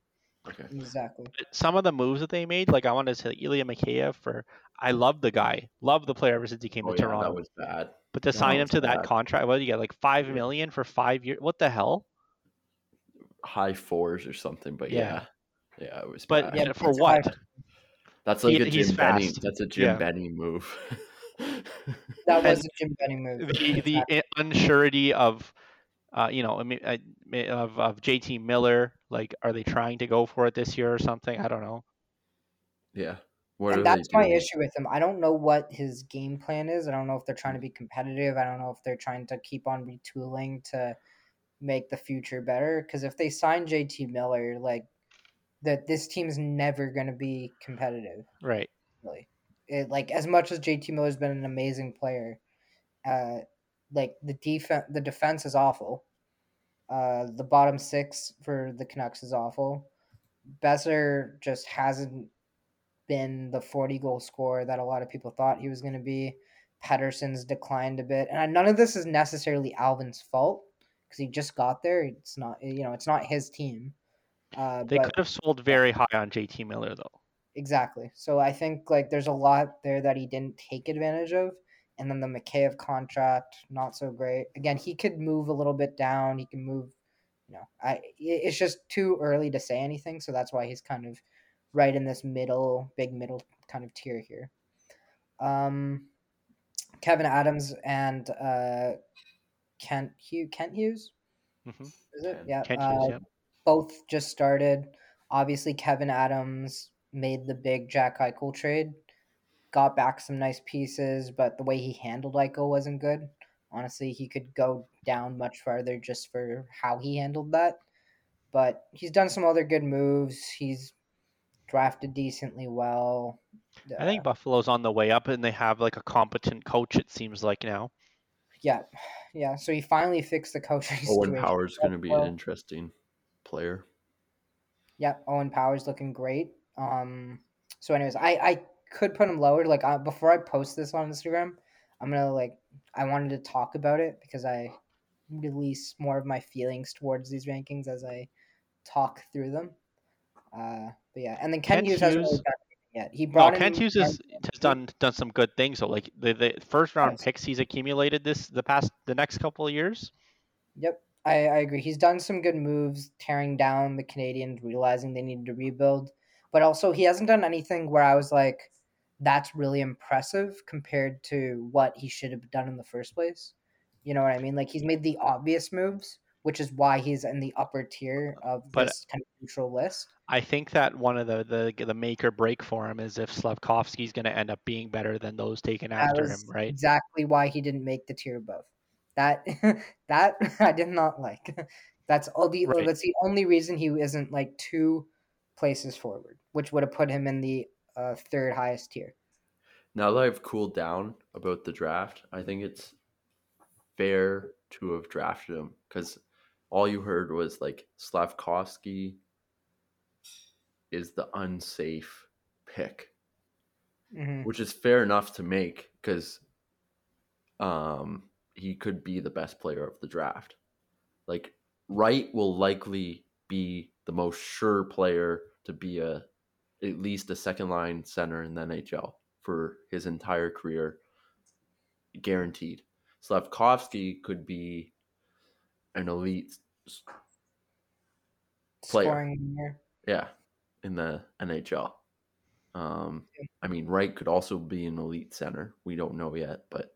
Okay. Exactly. But some of the moves that they made, like I wanted to say Ilya Mikheyev for, I love the guy, love the player ever since he came oh, to yeah, Toronto. That was bad. But to yeah, sign him to bad. that contract, what did you get? Like five million for five years? What the hell? High fours or something, but yeah, yeah, yeah it was. But bad. Yeah, for it's what? High. That's like he, a Jim Benning. That's a Jim yeah. Benning move. That was a Jim Benning move. The, the exactly. unsurety of, uh, you know, I mean, I, of of J T Miller. Like, are they trying to go for it this year or something? I don't know. Yeah, what and that's my issue with him. I don't know what his game plan is. I don't know if they're trying to be competitive. I don't know if they're trying to keep on retooling to make the future better. Because if they sign J T Miller, like that, this team's never going to be competitive. Right. Really. It, like, as much as J T Miller's been an amazing player, uh, like the defense, the defense is awful. Uh, the bottom six for the Canucks is awful. Besser just hasn't been the forty-goal scorer that a lot of people thought he was going to be. Pettersson's declined a bit, and none of this is necessarily Alvin's fault because he just got there. It's not, you know, it's not his team. Uh, they but, could have sold very high on J T Miller though. Exactly. So I think like there's a lot there that he didn't take advantage of. And then the Mikheyev contract, not so great. Again, he could move a little bit down. He can move, you know, I, it's just too early to say anything. So that's why he's kind of right in this middle, big middle kind of tier here. Um, Kevin Adams and uh, Kent, Hugh, Kent Hughes? Mm-hmm. Is it? Yeah. Kent Hughes, uh, yeah. Both just started. Obviously, Kevin Adams made the big Jack Eichel trade, got back some nice pieces, but the way he handled Eichel wasn't good. Honestly, he could go down much farther just for how he handled that. But he's done some other good moves. He's drafted decently well. I think uh, Buffalo's on the way up, and they have like a competent coach, it seems like now. Yeah. Yeah, so he finally fixed the coaching situation. Owen Power's going to be an interesting player. Yeah, Owen Power's looking great. Um, so anyways, I, I could put him lower. Like uh, before I post this on Instagram, I'm going to like, I wanted to talk about it because I release more of my feelings towards these rankings as I talk through them. Uh, but yeah. And then Ken, Ken Hughes, Hughes hasn't really done anything yet. He brought no, Ken Hughes has, has done, done some good things. So like the, the first round yes. picks he's accumulated this, the past, the next couple of years. Yep. I, I agree. He's done some good moves, tearing down the Canadiens, realizing they needed to rebuild. But also, he hasn't done anything where I was like, that's really impressive compared to what he should have done in the first place. You know what I mean? Like, he's made the obvious moves, which is why he's in the upper tier of but this kind of neutral list. I think that one of the, the, the make or break for him is if Slavkovsky's going to end up being better than those taken that after him, right? Exactly why he didn't make the tier above. That that I did not like. That's all the right. That's the only reason he isn't like two places forward, which would have put him in the uh, third highest tier. Now that I've cooled down about the draft, I think it's fair to have drafted him because all you heard was like Slavkovsky is the unsafe pick, mm-hmm. which is fair enough to make because um. he could be the best player of the draft. Like Wright will likely be the most sure player to be a, at least a second line center in the N H L for his entire career. Guaranteed. Slavkovsky could be an elite player. Yeah. In the N H L. Um, I mean, Wright could also be an elite center. We don't know yet, but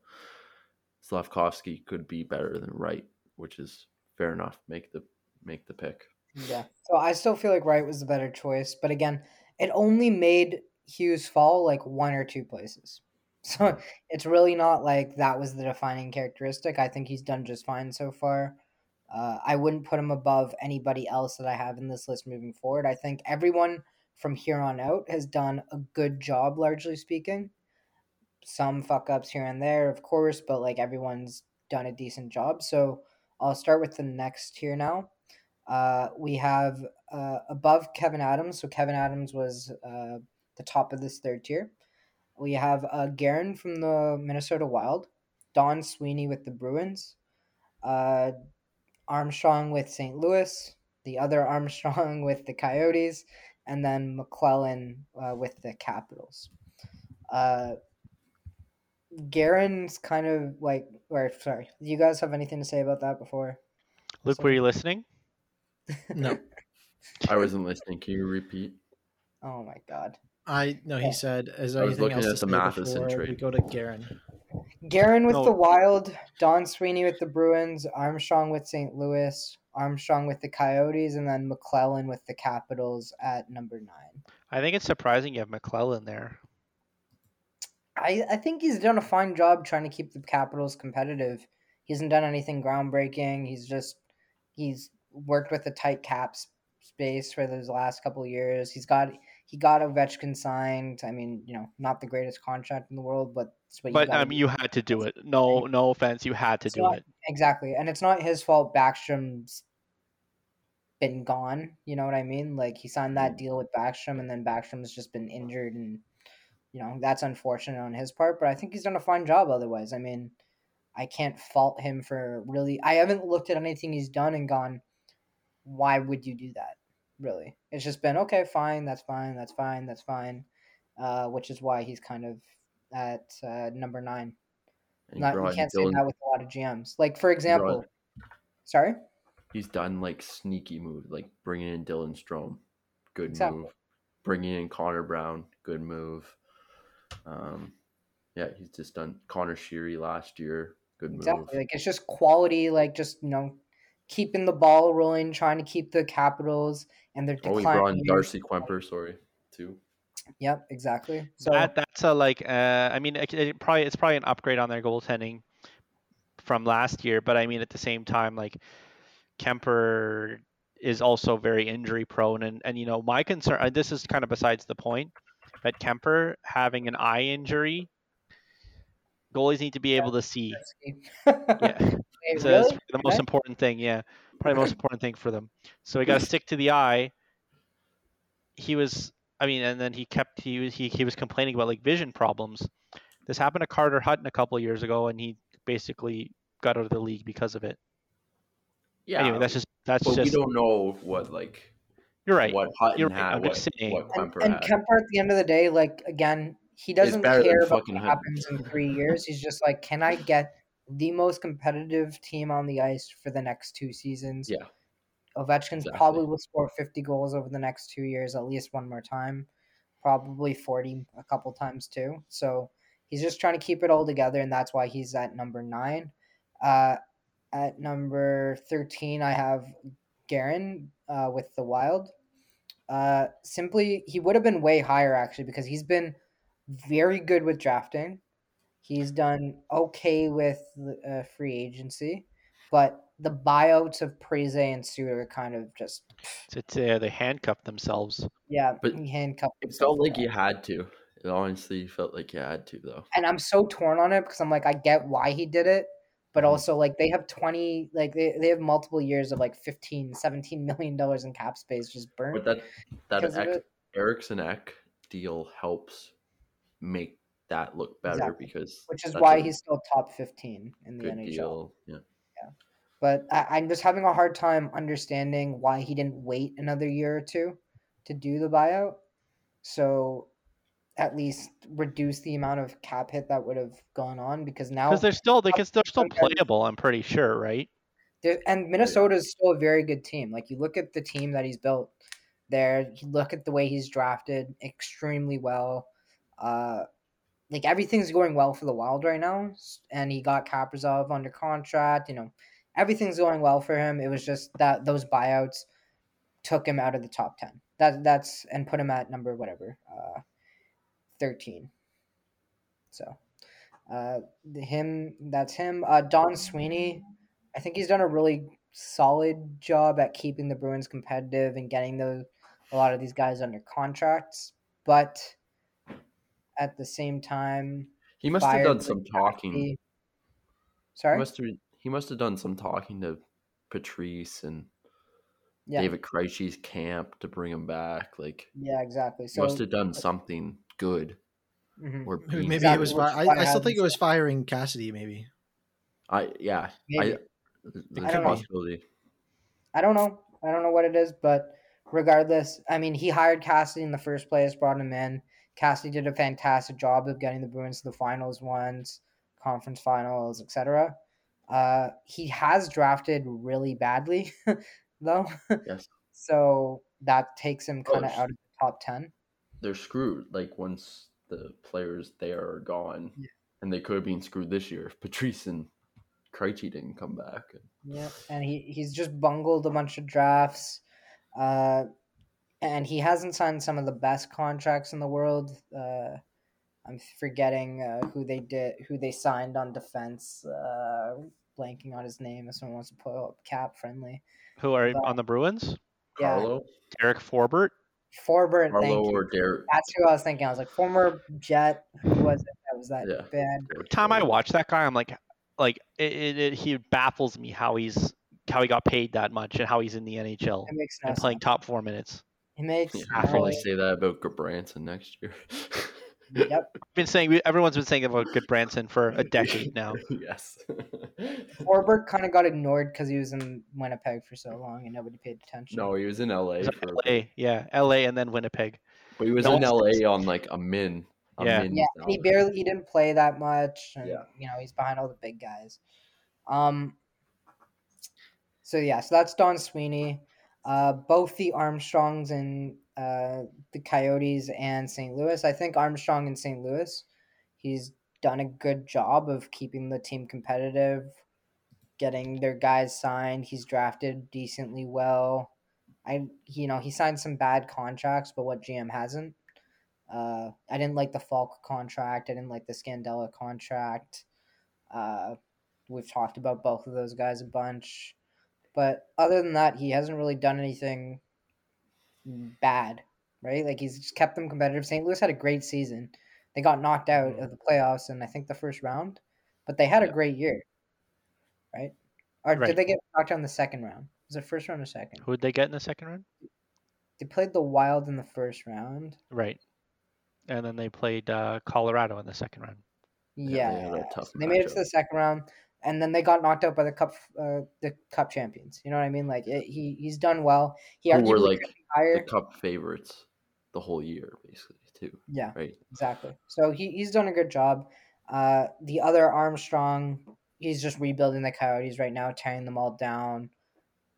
Slavkovsky could be better than Wright, which is fair enough. Make the make the pick. Yeah. So I still feel like Wright was the better choice, but again, it only made Hughes fall like one or two places. So it's really not like that was the defining characteristic. I think he's done just fine so far. Uh, I wouldn't put him above anybody else that I have in this list moving forward. I think everyone from here on out has done a good job, largely speaking. Some fuck-ups here and there, of course, but, like, everyone's done a decent job. So I'll start with the next tier now. Uh, we have uh, above Kevin Adams. So Kevin Adams was uh, the top of this third tier. We have uh, Guerin from the Minnesota Wild, Don Sweeney with the Bruins, uh, Armstrong with Saint Louis, the other Armstrong with the Coyotes, and then McClellan uh, with the Capitals. Uh Guerin's kind of like, or sorry, do you guys have anything to say about that before? Luke, so, were you listening? No, I wasn't listening. Can you repeat? Oh my God! I no, he yeah. said. Is there I was anything looking else at to the Matheson trade. We go to Guerin. Guerin with no. the Wild, Don Sweeney with the Bruins, Armstrong with Saint Louis, Armstrong with the Coyotes, and then McClellan with the Capitals at number nine. I think it's surprising you have McClellan there. I, I think he's done a fine job trying to keep the Capitals competitive. He hasn't done anything groundbreaking. He's just he's worked with a tight cap space for those last couple of years. He's got he got Ovechkin signed. I mean, you know, not the greatest contract in the world, but it's what but, you got. But um, you had to do it. No, no offense, you had to it's do not, it exactly. And it's not his fault. Backstrom's been gone. You know what I mean? Like he signed that deal with Backstrom, and then Backstrom's just been injured and. You know, that's unfortunate on his part, but I think he's done a fine job otherwise. I mean, I can't fault him for really – I haven't looked at anything he's done and gone, why would you do that, really? It's just been, okay, fine, that's fine, that's fine, that's fine, uh, which is why he's kind of at uh, number nine. Not, you can't Dylan, say that with a lot of G Ms. Like, for example – sorry? He's done, like, sneaky moves, like bringing in Dylan Strome, good exactly. move. Bringing in Connor Brown, good move. Um, yeah, he's just done Connor Sheary last year. Good move. Exactly. Like it's just quality, like just you know, keeping the ball rolling, trying to keep the Capitals and their decline. Oh, we brought in Darcy Kuemper, sorry, too. Yep, exactly. So that, that's a like, uh, I mean, it, it probably it's probably an upgrade on their goaltending from last year, but I mean, at the same time, like Kuemper is also very injury prone, and and you know, my concern. And this is kind of besides the point. But Kuemper having an eye injury, goalies need to be yeah, able to see. yeah, it's, really? a, it's the most okay. important thing. Yeah, probably the most important thing for them. So we got to stick to the eye. He was, I mean, and then he kept he was he, he was complaining about like vision problems. This happened to Carter Hutton a couple of years ago, and he basically got out of the league because of it. Yeah. Anyway, that's just that's but just. We don't know what like. You're right. What Hutton You're right. had, I'm what, just saying. What Kuemper and, and Kuemper, at the end of the day, like, again, he doesn't care about what happens in three years. He's just like, can I get the most competitive team on the ice for the next two seasons. Yeah. Ovechkin exactly. probably will score fifty goals over the next two years, at least one more time, probably forty a couple times too. So he's just trying to keep it all together, and that's why he's at number nine. Uh, at number thirteen, I have Guerin uh, with the Wild. Uh, simply, he would have been way higher, actually, because he's been very good with drafting. He's done okay with uh, free agency, but the buyouts of Parise and Suter kind of just... It's, uh, they handcuffed themselves. Yeah, but handcuffed it felt like you had to. It honestly felt like you had to, though. And I'm so torn on it because I'm like, I get why he did it, but also, like, they have twenty... Like, they, they have multiple years of, like, fifteen, seventeen million dollars in cap space just burned. But that, that Eriksson-Ek deal helps make that look better exactly. because... Which is why he's still top fifteen in the N H L. Deal. Yeah. Yeah. But I, I'm just having a hard time understanding why he didn't wait another year or two to do the buyout. So at least reduce the amount of cap hit that would have gone on because now... Because they're still, they can, they're still playable, I'm pretty sure, right? And Minnesota is still a very good team. Like, you look at the team that he's built there, you look at the way he's drafted extremely well. Uh, like, everything's going well for the Wild right now. And he got Kaprizov under contract, you know... Everything's going well for him. It was just that those buyouts took him out of the top ten. That that's and put him at number whatever, uh, thirteen. So, uh, him that's him. Uh, Don Sweeney, I think he's done a really solid job at keeping the Bruins competitive and getting those a lot of these guys under contracts. But at the same time, he must have done some talking. Sorry, he must have. He must have done some talking to Patrice and yeah. David Krejci's camp to bring him back. Like, yeah, exactly. So must have done something good. Mm-hmm. Or maybe exactly. it was. I, I still think it was firing Cassidy. Maybe. I yeah. Maybe. I, there's I a possibility. Know. I don't know. I don't know what it is, but regardless, I mean, he hired Cassidy in the first place, brought him in. Cassidy did a fantastic job of getting the Bruins to the finals once, conference finals, et cetera. Uh, he has drafted really badly, though. Yes. So that takes him kind of oh, out of the top ten. They're screwed. Like, once the players there are gone, yeah. and they could have been screwed this year if Patrice and Krejci didn't come back. Yeah, and he, he's just bungled a bunch of drafts. Uh, and he hasn't signed some of the best contracts in the world. Uh, I'm forgetting uh, who they did, who they signed on defense. Uh, blanking on his name if someone wants to pull up cap friendly. Who are but, on the Bruins? Yeah. Carlo, Derek Forbert. Forbert, Carlo thank you. Or Derek. That's who I was thinking. I was like, former Jet. Who was it? That was that yeah. bad. Every time I watch that guy, I'm like, like it, it, it. He baffles me how he's how he got paid that much and how he's in the N H L it makes no and sense. Playing top four minutes. It makes. Yeah, I probably say that about Gabranson next year. Yep. I've been saying everyone's been saying about Goodbranson for a decade now. Yes. Forbert kind of got ignored because he was in Winnipeg for so long and nobody paid attention. No, he was in L A. Was for... L A, yeah, L A, and then Winnipeg. But he was no, in L A on like a min. A yeah, min yeah. He barely he didn't play that much. And, yeah. You know, he's behind all the big guys. Um. So yeah, so that's Don Sweeney. Uh, both the Armstrongs and. Uh, the Coyotes and Saint Louis. I think Armstrong in Saint Louis, he's done a good job of keeping the team competitive, getting their guys signed. He's drafted decently well. I, you know, he signed some bad contracts, but what G M hasn't? Uh, I didn't like the Falk contract. I didn't like the Scandella contract. Uh, we've talked about both of those guys a bunch, but other than that, he hasn't really done anything bad, right? Like, he's just kept them competitive. Saint Louis had a great season. They got knocked out of the playoffs in, I think, the first round, but they had yeah. a great year, right? Or right. did they get knocked out in the second round? Was it first round or second? Who did they get in the second round? They played the Wild in the first round. Right. And then they played uh, Colorado in the second round. Yeah. yeah. They, so they made it to the second round, and then they got knocked out by the cup, uh, the cup champions. You know what I mean? Like, it, he he's done well. He Who were like the cup favorites the whole year, basically too. Yeah, right. Exactly. So he, he's done a good job. Uh, the other Armstrong, he's just rebuilding the Coyotes right now, tearing them all down,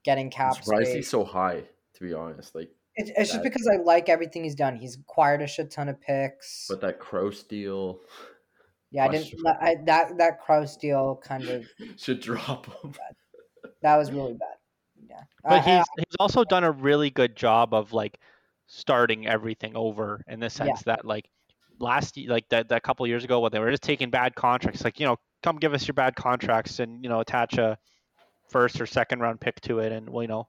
getting cap space. I'm surprised he's so high, to be honest. Like It's, it's that, just because I like everything he's done. He's acquired a shit ton of picks. But that Kroos deal... Yeah, I didn't. I, that that Kroos deal kind of... should drop him. That was really bad. Yeah, But uh, he's, I, he's also done a really good job of, like, starting everything over in the sense yeah. that, like, last like that, that couple of years ago when they were just taking bad contracts, like, you know, come give us your bad contracts and, you know, attach a first or second round pick to it and, well, you know,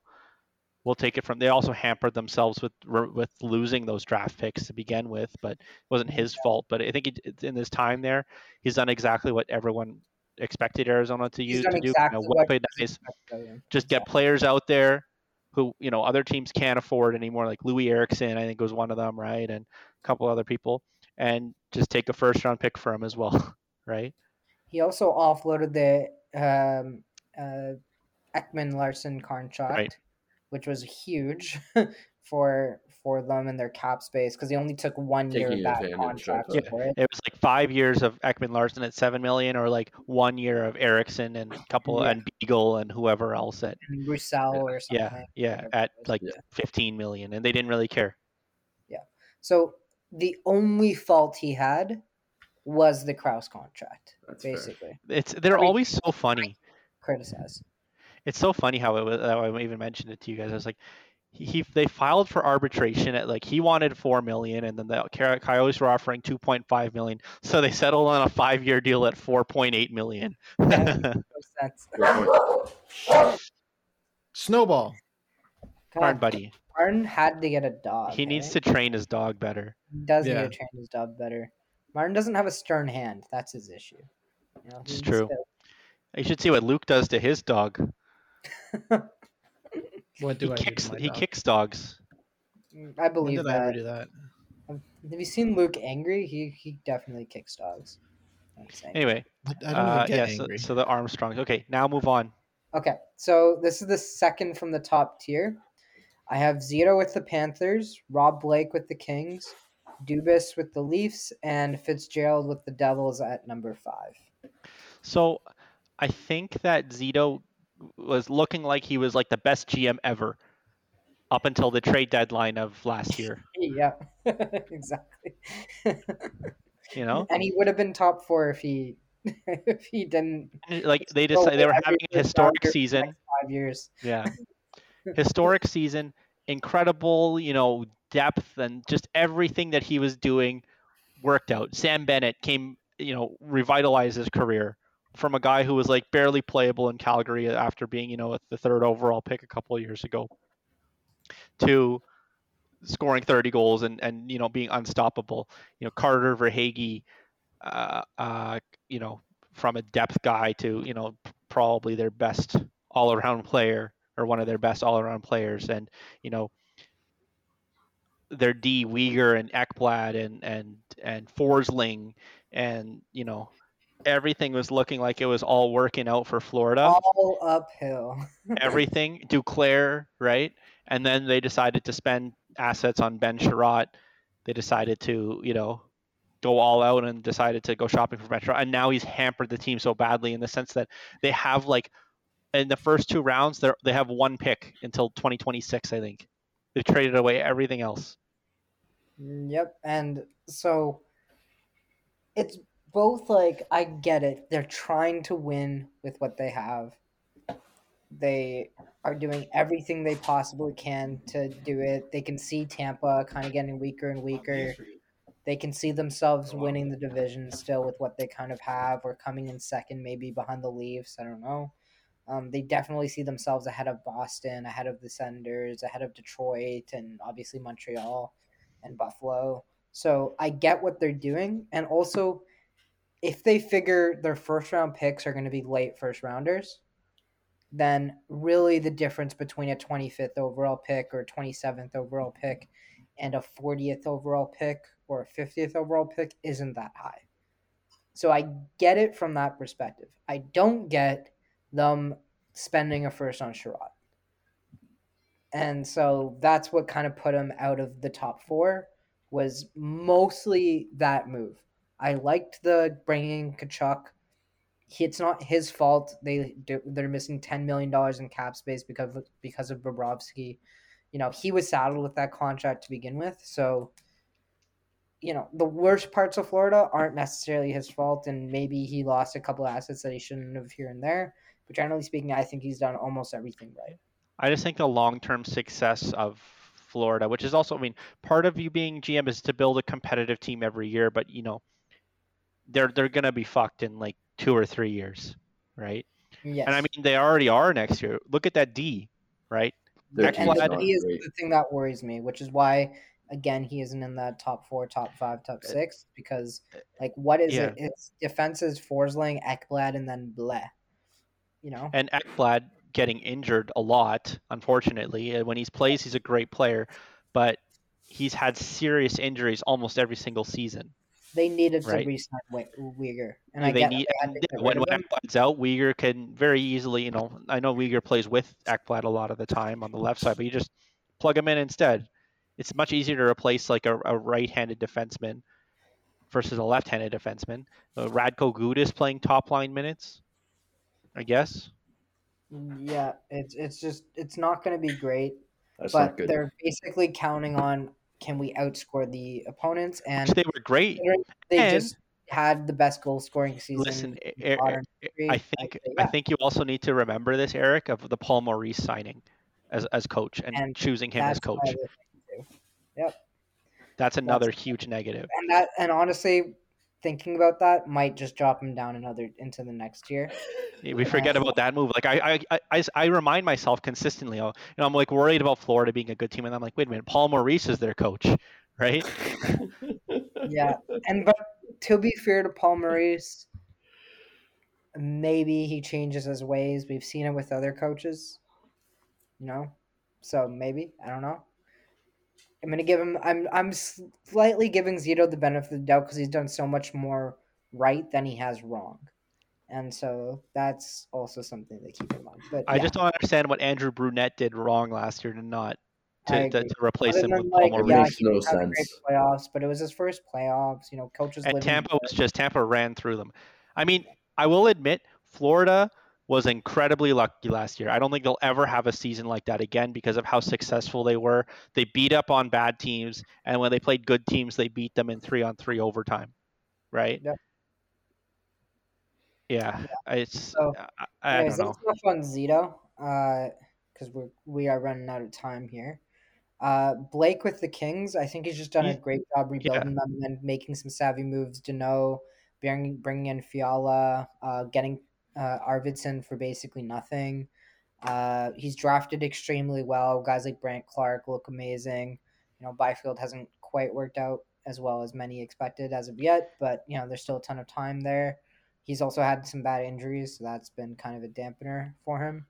we'll take it from. They also hampered themselves with with losing those draft picks to begin with, but it wasn't his yeah. fault. But I think he, in his time there, he's done exactly what everyone expected Arizona to he's use to exactly do. You know, what play nice, just get yeah. players out there who you know other teams can't afford anymore. Like Louis Erickson, I think was one of them, right, and a couple other people, and just take a first round pick for him as well, right? He also offloaded the um, uh, Ekman Larson contract. Right. Which was huge for for them and their cap space because they only took one Taking year of that contract. Yeah. For it. It was like five years of Ekman Larson at seven million, or like one year of Erickson and a couple yeah. and Beagle and whoever else at and Roussel uh, or something. Yeah, yeah, at like yeah. fifteen million, and they didn't really care. Yeah. So the only fault he had was the Kroos contract. That's basically. Fair. It's they're Crit- always so funny. Criticize. It's so funny how it was. How I even mentioned it to you guys. I was like, he they filed for arbitration at like he wanted four million, and then the Coyotes were offering two point five million, so they settled on a five year deal at four point eight million. That makes no sense. Snowball. Pardon, buddy. Martin had to get a dog. He right? needs to train his dog better. He does yeah. need to train his dog better. Martin doesn't have a stern hand. That's his issue. You know, it's true. You should see what Luke does to his dog. What do he I kicks, do he dog? kicks dogs. I believe when did that. I ever do that? Have you seen Luke angry? He he definitely kicks dogs. Anyway, I don't uh, get yeah, angry. So, so the Armstrongs. Okay, now move on. Okay, so this is the second from the top tier. I have Zito with the Panthers, Rob Blake with the Kings, Dubas with the Leafs, and Fitzgerald with the Devils at number five. So I think that Zito was looking like he was like the best G M ever up until the trade deadline of last year. Yeah, exactly. You know, and he would have been top four if he if he didn't. Like they decided they were having a historic season. Five years. Yeah, historic season, incredible. You know, depth and just everything that he was doing worked out. Sam Bennett came, you know, revitalized his career from a guy who was like barely playable in Calgary after being, you know, the third overall pick a couple of years ago to scoring thirty goals and, and, you know, being unstoppable, you know, Carter Verhaeghe, uh, uh, you know, from a depth guy to, you know, probably their best all around player or one of their best all around players. And, you know, their D Weegar and Ekblad and, and, and Forsling and, you know, everything was looking like it was all working out for Florida. All uphill. Everything. Duclair, right? And then they decided to spend assets on Ben Sherratt. They decided to, you know, go all out and decided to go shopping for Ben Sherratt. And now he's hampered the team so badly in the sense that they have, like, in the first two rounds, they they have one pick until twenty twenty-six, I think. They've traded away everything else. Yep. And so it's both, like, I get it. They're trying to win with what they have. They are doing everything they possibly can to do it. They can see Tampa kind of getting weaker and weaker. They can see themselves winning the division still with what they kind of have or coming in second maybe behind the Leafs. I don't know. Um, they definitely see themselves ahead of Boston, ahead of the Senators, ahead of Detroit, and obviously Montreal and Buffalo. So I get what they're doing. And also, if they figure their first-round picks are going to be late first-rounders, then really the difference between a twenty-fifth overall pick or twenty-seventh overall pick and a fortieth overall pick or a fiftieth overall pick isn't that high. So I get it from that perspective. I don't get them spending a first on Sherratt. And so that's what kind of put them out of the top four was mostly that move. I liked the bringing Kachuk it's not his fault they they're missing ten million dollars in cap space because of, because of Bobrovsky. You know, he was saddled with that contract to begin with. So, you know, the worst parts of Florida aren't necessarily his fault, and maybe he lost a couple of assets that he shouldn't have here and there. But generally speaking, I think he's done almost everything right. I just think the long-term success of Florida, which is also, I mean, part of you being G M is to build a competitive team every year, but, you know, they're they're going to be fucked in like two or three years, right? Yes. And I mean, they already are next year. Look at that D, right? They're and the D is great. The thing that worries me, which is why, again, he isn't in the top four, top five, top six, because, like, what is yeah. it? It's defense is Forsling, Ekblad, and then Bleh, you know? And Ekblad getting injured a lot, unfortunately. When he plays, he's a great player, but he's had serious injuries almost every single season. They needed right. to re-sign Weegar. And yeah, I they get need, they they when when Ekblad's out, Weegar can very easily, you know, I know Weegar plays with Ekblad a lot of the time on the left side, but you just plug him in instead. It's much easier to replace like a, a right-handed defenseman versus a left-handed defenseman. Uh, Radko Gudas playing top-line minutes, I guess. Yeah, it's it's just it's not going to be great. That's but they're basically counting on, can we outscore the opponents? And which they were great. They and just had the best goal scoring season. Listen, er, er, I think yeah. I think you also need to remember this, Eric, of the Paul Maurice signing as as coach and, and choosing him as coach. Yep, that's another that's, huge negative. And that, and honestly, thinking about that might just drop him down another into the next year. Yeah, we forget about that move. Like I, I, I, I remind myself consistently. Oh, you know, I'm like worried about Florida being a good team, and I'm like, wait a minute, Paul Maurice is their coach, right? Yeah, and but to be fair to Paul Maurice, maybe he changes his ways. We've seen it with other coaches, you know. So maybe I don't know. I'm going to give him – I'm I'm slightly giving Zito the benefit of the doubt because he's done so much more right than he has wrong. And so that's also something to keep in mind. But I yeah. just don't understand what Andrew Brunette did wrong last year to not to, – to, to replace Other him with like, Paul yeah, Maurice. No sense. Playoffs, but it was his first playoffs. You know, coaches – And Tampa was just – Tampa ran through them. I mean, I will admit Florida – was incredibly lucky last year. I don't think they'll ever have a season like that again because of how successful they were. They beat up on bad teams, and when they played good teams, they beat them in three-on-three overtime, right? Yep. Yeah. yeah. It's so, – I, I anyways, don't know. Let's go on Zito because uh, we're, we are running out of time here. Uh, Blake with the Kings, I think he's just done he, a great job rebuilding yeah. them and making some savvy moves. Deneau, bringing, bringing in Fiala, uh, getting – Uh, Arvidsson for basically nothing. Uh, he's drafted extremely well. Guys like Brant Clark look amazing. You know, Byfield hasn't quite worked out as well as many expected as of yet, but, you know, there's still a ton of time there. He's also had some bad injuries, so that's been kind of a dampener for him.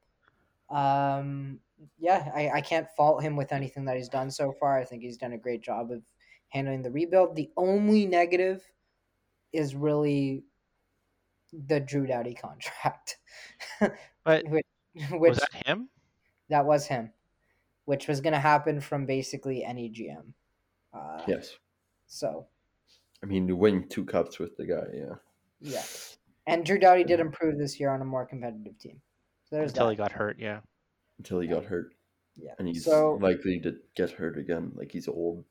Um, yeah, I, I can't fault him with anything that he's done so far. I think he's done a great job of handling the rebuild. The only negative is really – the Drew Doughty contract. But which, which, was that him? That was him, which was going to happen from basically any G M. Uh, yes. So. I mean, you win two cups with the guy, yeah. Yeah. And Drew Doughty did improve this year on a more competitive team. So there's Until that. he got hurt, yeah. Until he yeah. got hurt. Yeah. And he's so, likely to get hurt again, like he's old.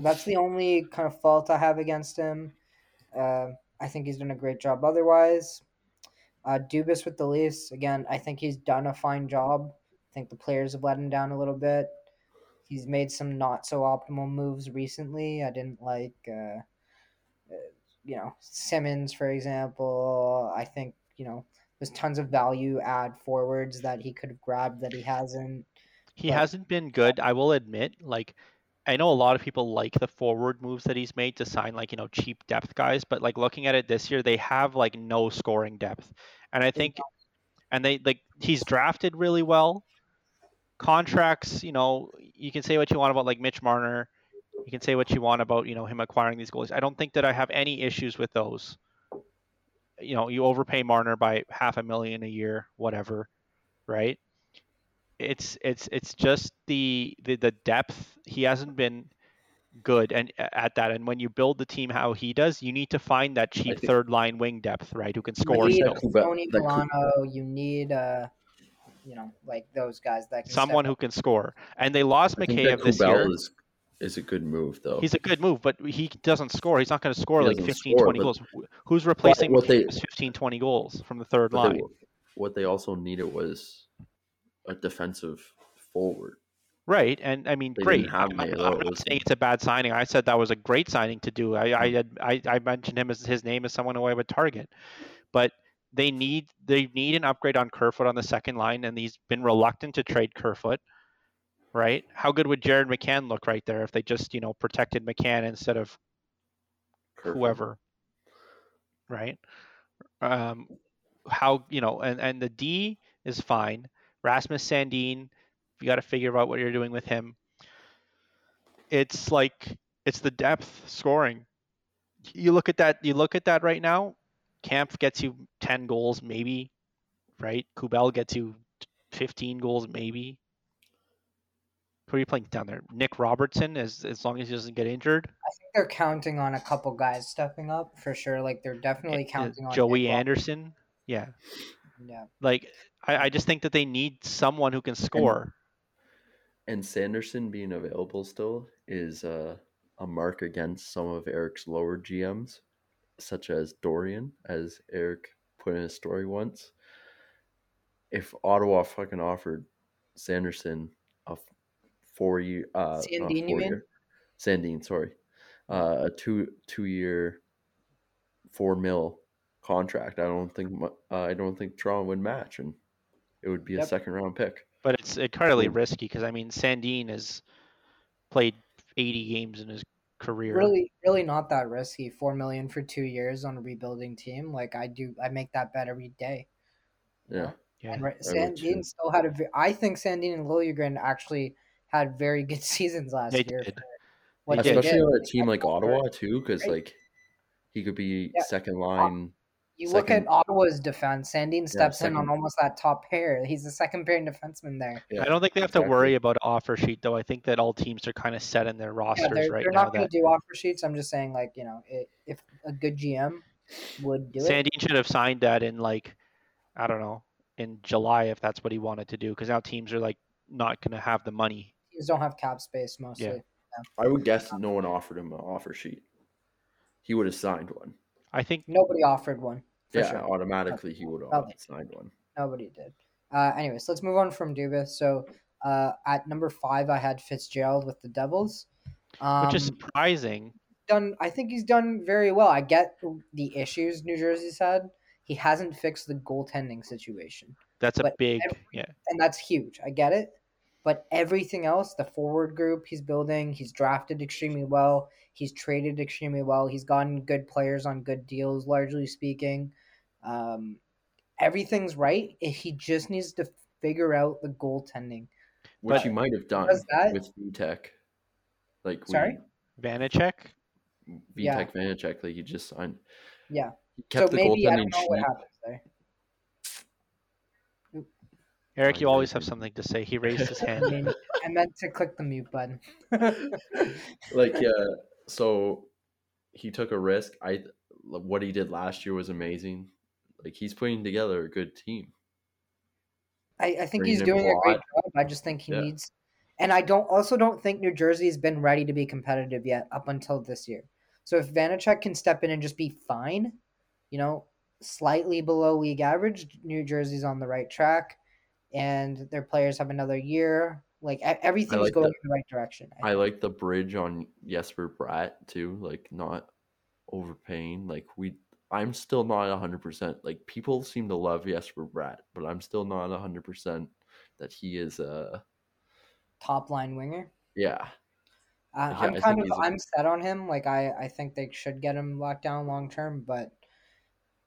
That's the only kind of fault I have against him. Um. Uh, I think he's done a great job otherwise. Uh, Dubas with the Leafs, again, I think he's done a fine job. I think the players have let him down a little bit. He's made some not-so-optimal moves recently. I didn't like, uh, you know, Simmons, for example. I think, you know, there's tons of value add forwards that he could have grabbed that he hasn't. He but... hasn't been good, I will admit. Like, I know a lot of people like the forward moves that he's made to sign, like, you know, cheap depth guys, but like looking at it this year, they have like no scoring depth. And I think, and they like, he's drafted really well. Contracts, you know, you can say what you want about like Mitch Marner. You can say what you want about, you know, him acquiring these goalies. I don't think that I have any issues with those. You know, you overpay Marner by half a million a year, whatever. Right. It's it's it's just the, the the depth. He hasn't been good and at that. And when you build the team how he does, you need to find that cheap third line wing depth, right? Who can score. You need still. Tony Milano. You need, uh, you know, like those guys that can someone who up. Can score. And they lost McKayev this year. Is, is a good move, though. He's a good move, but he doesn't score. He's not going to score like fifteen, score, twenty goals. Who's replacing what they, fifteen, twenty goals from the third line? They, what they also needed was a defensive forward. Right, and I mean, they great. I'm, I'm not saying it's a bad signing. I said that was a great signing to do. I I had, I, I mentioned him as his name as someone who I would target, but they need they need an upgrade on Kerfoot on the second line, and he's been reluctant to trade Kerfoot. Right? How good would Jared McCann look right there if they just you know protected McCann instead of Kerfoot. Whoever? Right? Um, how you know, and, and the D is fine. Rasmus Sandin. You got to figure out what you're doing with him. It's like it's the depth scoring. You look at that. You look at that right now. Kampf gets you ten goals, maybe, right? Kubel gets you fifteen goals, maybe. Who are you playing down there? Nick Robertson, as as long as he doesn't get injured. I think they're counting on a couple guys stepping up for sure. Like they're definitely counting on Joey Anderson. Yeah. Yeah. Like I, I just think that they need someone who can score. And Sanderson being available still is uh, a mark against some of Eric's lower G Ms, such as Dorian, as Eric put in a story once. If Ottawa fucking offered Sanderson a four-year... Uh, Sandin, you mean? Sandin, sorry. Uh, a two, two-year, four mil contract, I don't think uh, I don't think Toronto would match, and it would be yep. a second-round pick. But it's incredibly risky because, I mean, Sandin has played eighty games in his career. Really, really not that risky. Four million for two years on a rebuilding team. Like I do, I make that bet every day. Yeah. yeah. And Sandin still had a. I think Sandin and Liljegren actually had very good seasons last they year. Did. What they especially did. On a team like Ottawa too, because right. like he could be yeah. second line. Uh, You second. Look at Ottawa's defense. Sandin steps yeah, in on almost that top pair. He's the second pairing defenseman there. Yeah, I don't think they have exactly. to worry about offer sheet, though. I think that all teams are kind of set in their rosters yeah, they're, right they're now. They're not going to do offer sheets. I'm just saying, like, you know, it, if a good G M would do Sandin it. Sandin should have signed that in, like, I don't know, in July if that's what he wanted to do, because now teams are, like, not going to have the money. Teams don't have cap space mostly. Yeah. Yeah. I would guess no one offered him an offer sheet. He would have signed one. I think nobody offered one. Yeah, sure. automatically he would have signed one. Nobody did. Uh, anyways, let's move on from Dubas. So uh, at number five, I had Fitzgerald with the Devils, um, which is surprising. Done. I think he's done very well. I get the issues New Jersey's had. He hasn't fixed the goaltending situation. That's a big, every, yeah, and that's huge. I get it. But everything else, the forward group he's building, he's drafted extremely well. He's traded extremely well. He's gotten good players on good deals, largely speaking. Um, everything's right. He just needs to figure out the goaltending. Which but he might have done that, with Vitek. Like Sorry? Vanecek? Vitek yeah. Vanecek, like he just signed. Yeah. He kept so the maybe, goaltending I don't know sheet. What happens there. Eric, you always have something to say. He raised his hand. I meant to click the mute button. Like, yeah, so he took a risk. I what he did last year was amazing. Like, he's putting together a good team. I, I think Bringing he's doing a, a great job. I just think he yeah. needs, and I don't also don't think New Jersey has been ready to be competitive yet up until this year. So if Vanecek can step in and just be fine, you know, slightly below league average, New Jersey's on the right track. And their players have another year. Like everything's like going the, in the right direction. I, I like the bridge on Jesper Bratt too. Like not overpaying. Like we, I'm still not a hundred percent. Like people seem to love Jesper Bratt, but I'm still not a hundred percent that he is a top line winger. Yeah, uh, yeah I'm kind of I'm set on him. Like I, I think they should get him locked down long term, but.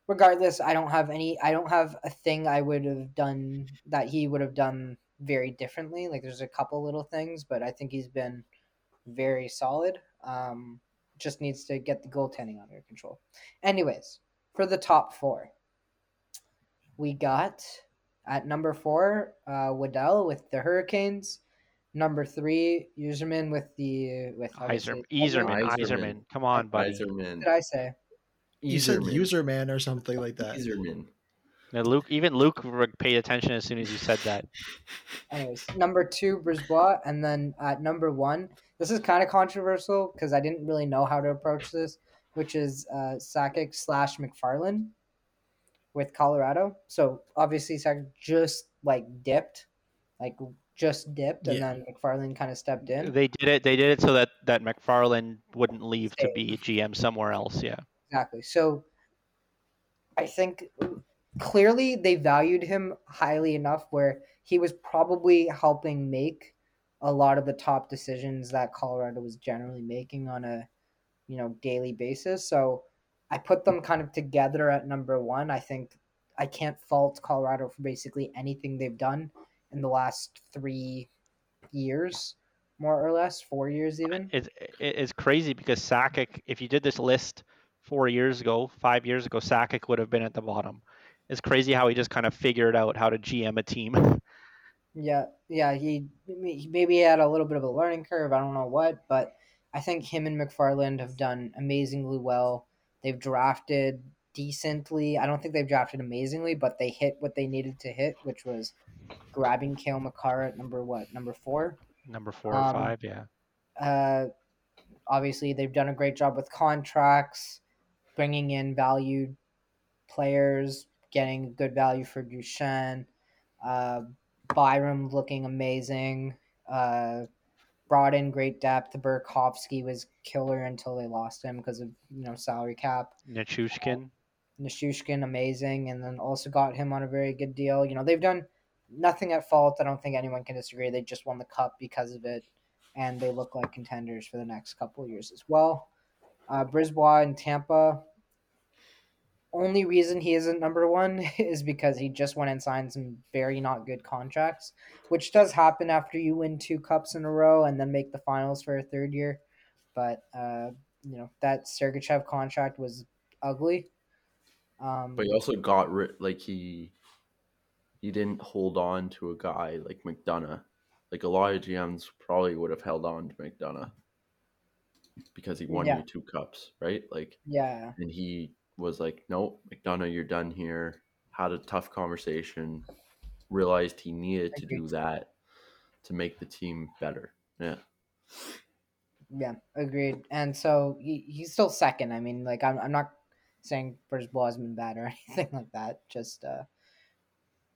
Regardless, I don't have any. I don't have a thing I would have done that he would have done very differently. Like there's a couple little things, but I think he's been very solid. Um, just needs to get the goaltending under control. Anyways, for the top four, we got at number four uh, Waddell with the Hurricanes. Number three, Yzerman with the with Yzerman. Yzerman. Yzerman. Come on, buddy. Yzerman. What did I say? You said Yzerman or something like that. Yzerman. Now Luke, even Luke paid attention as soon as you said that. Anyways, number two, BriseBois, and then at number one, this is kind of controversial because I didn't really know how to approach this, which is uh, Sakic slash McFarlane with Colorado. So obviously Sakic just like dipped, like. Just dipped, and yeah. then McFarlane kind of stepped in. They did it. They did it so that, that McFarlane wouldn't leave Save. to be G M somewhere else. Yeah, exactly. So I think clearly they valued him highly enough where he was probably helping make a lot of the top decisions that Colorado was generally making on a you know daily basis. So I put them kind of together at number one. I think I can't fault Colorado for basically anything they've done in the last three years, more or less, four years even. It's, it's crazy because Sakic, if you did this list four years ago, five years ago, Sakic would have been at the bottom. It's crazy how he just kind of figured out how to G M a team. Yeah, yeah, he, he maybe had a little bit of a learning curve, I don't know what, but I think him and McFarland have done amazingly well. They've drafted decently. I don't think they've drafted amazingly, but they hit what they needed to hit, which was grabbing Kale McCarr at number what? Number four? Number four um, or five, yeah. Uh, obviously, they've done a great job with contracts, bringing in valued players, getting good value for Duchenne, uh, Byram looking amazing, uh, brought in great depth. Burakovsky was killer until they lost him because of you know salary cap. Nichushkin. Uh, Nichushkin, amazing, and then also got him on a very good deal. You know, they've done nothing at fault. I don't think anyone can disagree. They just won the cup because of it, and they look like contenders for the next couple of years as well. Uh, BriseBois in Tampa. Only reason he isn't number one is because he just went and signed some very not good contracts, which does happen after you win two cups in a row and then make the finals for a third year. But, uh, you know, that Sergachev contract was ugly. Um, but he also got rid, like he... You didn't hold on to a guy like McDonough. Like a lot of G Ms probably would have held on to McDonough because he won yeah. you two cups, right? Like, yeah. And he was like, "Nope, McDonough, you're done here." Had a tough conversation, realized he needed to do that to make the team better. Yeah. Yeah, agreed. And so he, he's still second. I mean, like I'm I'm not saying BriseBois has been bad or anything like that. Just. uh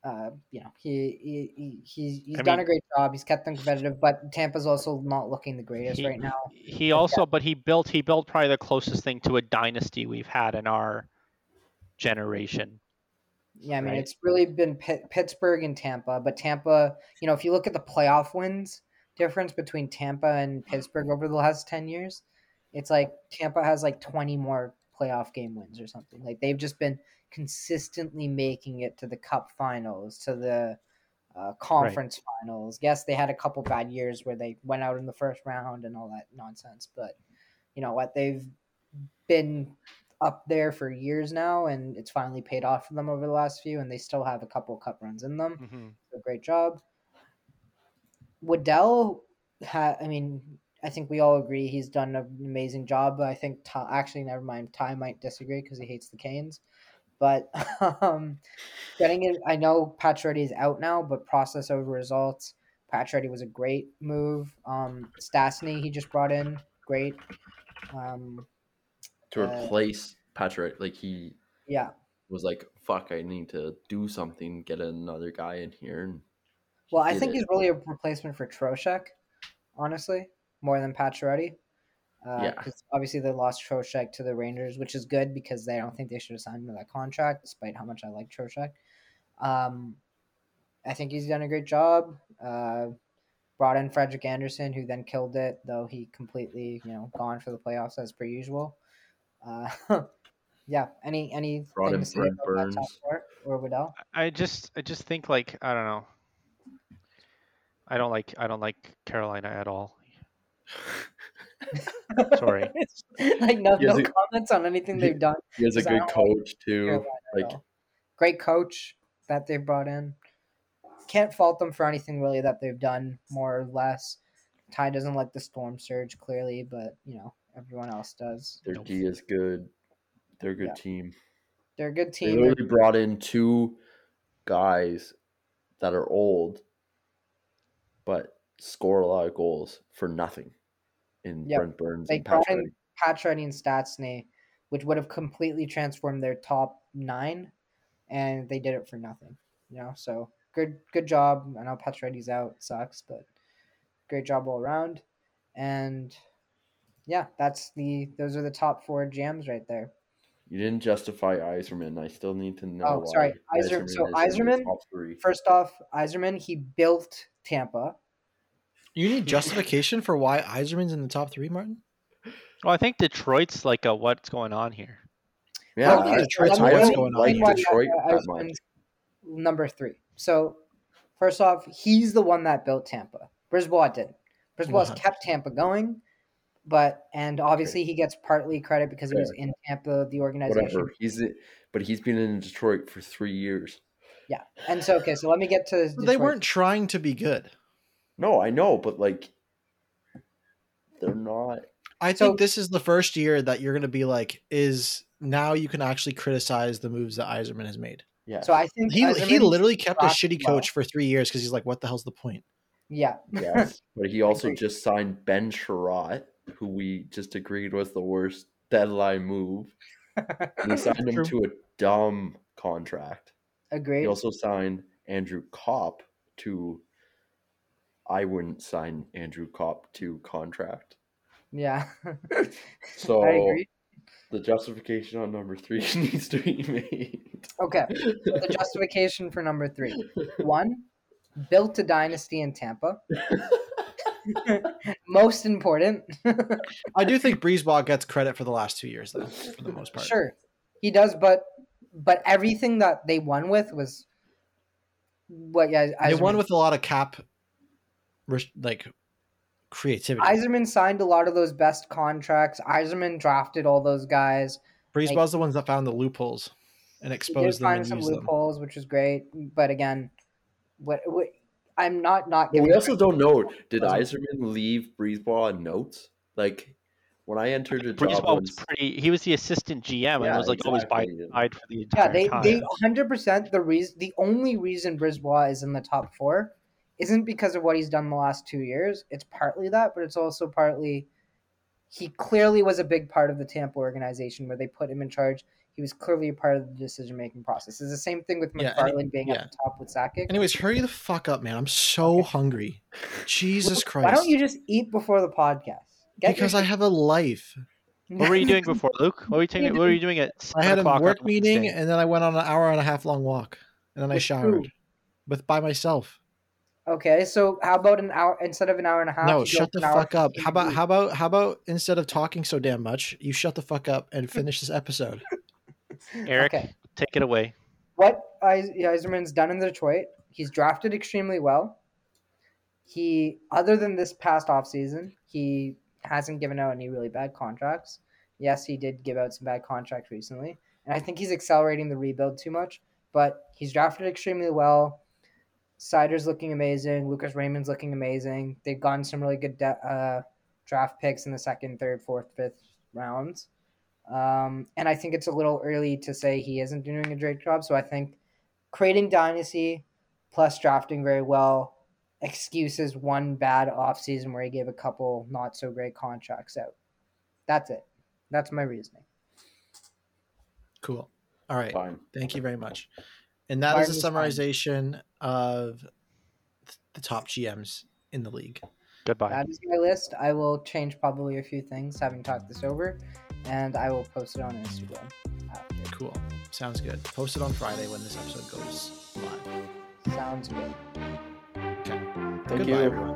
Uh, you know, he, he, he he's he's I done mean, a great job. He's kept them competitive, but Tampa's also not looking the greatest he, right now. He also, yeah. but he built he built probably the closest thing to a dynasty we've had in our generation. Yeah, I mean, right? It's really been P- Pittsburgh and Tampa, but Tampa, you know, if you look at the playoff wins difference between Tampa and Pittsburgh over the last ten years, it's like Tampa has like twenty more playoff game wins or something. Like they've just been consistently making it to the cup finals, to the uh, conference right. finals. Yes, they had a couple bad years where they went out in the first round and all that nonsense, but you know what? They've been up there for years now, and it's finally paid off for them over the last few, and they still have a couple cup runs in them. Mm-hmm. So great job. Waddell, ha- I mean, I think we all agree he's done an amazing job, but I think Ta- actually, never mind. Ty might disagree because he hates the Canes. But um, getting it, I know Pacioretty is out now, but process over results. Pacioretty was a great move. Um, Stastny, he just brought in, great. Um, to replace uh, Pacioretty, like he, yeah, was like, "Fuck, I need to do something. Get another guy in here." And well, I think it. he's really a replacement for Trocheck, honestly, more than Pacioretty. Uh, yeah. Because obviously they lost Trocheck to the Rangers, which is good because they don't think they should have signed him to that contract, despite how much I like Trocheck. Um, I think he's done a great job. Uh, brought in Frederick Anderson, who then killed it, though he completely, you know, gone for the playoffs as per usual. Uh, yeah. Any any brought in Brent Burns or, or Waddell? I just I just think like I don't know. I don't like I don't like Carolina at all. Sorry. like no, no a, comments on anything he, they've done. He has a good coach like too. Like great coach that they brought in. can't fault them for anything really that they've done, more or less. Ty doesn't like the storm surge, clearly, but, you know, everyone else does. Their D is good. They're a good yeah. team. They're a good team. They literally brought in two guys that are old but score a lot of goals for nothing in yep. Brent Burns they and Patch Redding. Patch Redding and Stastny, which would have completely transformed their top nine, and they did it for nothing. You know, so good good job. I know Patch Redding's out. It sucks, but great job all around. And yeah, that's the those are the top four jams right there. You didn't justify Yzerman. I still need to know. Oh, why. Sorry. Yzerman, so Yzerman, first off, Yzerman, he built Tampa. You need justification for why Yzerman's in the top three, Martin? Well, I think Detroit's like a what's going on here. Yeah, well, okay, Detroit's so what's going on. Like here. Detroit that much. Number three. So, first off, he's the one that built Tampa. BriseBois didn't. BriseBois uh-huh. kept Tampa going. But and obviously he gets partly credit because he was in Tampa, the organization. Whatever. He's a, but he's been in Detroit for three years. Yeah, and so okay, so let me get to. Detroit. They weren't trying to be good. No, I know, but like, they're not. I think so, this is the first year that you're going to be like, is now you can actually criticize the moves that Yzerman has made. Yeah. So I think he Yzerman he literally kept a shitty coach well. for three years because he's like, what the hell's the point? Yeah. Yes, but he also just signed Ben Sherratt, who we just agreed was the worst deadline move. And he signed him to a dumb contract. Agreed. He also signed Andrew Kopp to I wouldn't sign Andrew Kopp to contract. Yeah. So I agree. The justification on number three needs to be made. Okay. So the justification for number three. One, built a dynasty in Tampa. Most important. I do think BriseBois gets credit for the last two years, though, for the most part. Sure, he does, but but everything that they won with was what? Yeah, Yzerman. They won with a lot of cap, like creativity. Yzerman signed a lot of those best contracts. Yzerman drafted all those guys. BriseBois like, the ones that found the loopholes and exposed them. Find some loopholes, them. Which was great, but again, what? what I'm not not. Well, we also don't know. Did Yzerman leave BriseBois on notes? Like when I entered the job, BriseBois was pretty. He was the assistant G M, yeah, and I was like exactly. always by side for the entire yeah. They time. they one hundred percent the reason. The only reason BriseBois is in the top four isn't because of what he's done the last two years. It's partly that, but it's also partly he clearly was a big part of the Tampa organization where they put him in charge. He was clearly a part of the decision-making process. It's the same thing with McFarlane yeah, any, being yeah. at the top with Sakic. Anyways, hurry the fuck up, man. I'm so okay. hungry. Jesus well, Christ. Why don't you just eat before the podcast? Get because your... I have a life. What were you doing before, Luke? What were you, taking, what were you doing at I had a work meeting, and then I went on an hour and a half long walk. And then with I showered. Who? With by myself. Okay, so how about an hour instead of an hour and a half? No, shut the fuck up. How about, how about, how about instead of talking so damn much, you shut the fuck up and finish this episode? Eric, okay. Take it away. What Yzerman's done in Detroit, he's drafted extremely well. He, other than this past offseason, he hasn't given out any really bad contracts. Yes, he did give out some bad contracts recently, and I think he's accelerating the rebuild too much, but he's drafted extremely well. Sider's looking amazing. Lucas Raymond's looking amazing. They've gotten some really good de- uh, draft picks in the second, third, fourth, fifth rounds. Um, and I think it's a little early to say he isn't doing a great job. So I think creating dynasty plus drafting very well excuses one bad offseason where he gave a couple not so great contracts out. That's it. That's my reasoning. Cool. All right. Fine. Thank you very much. And that Fine is a summarization fine. of the top G Ms in the league. Goodbye. That is my list. I will change probably a few things having talked this over. And I will post it on Instagram after. Cool. Sounds good. Post it on Friday when this episode goes live. Sounds good. Okay. Thank you, everyone.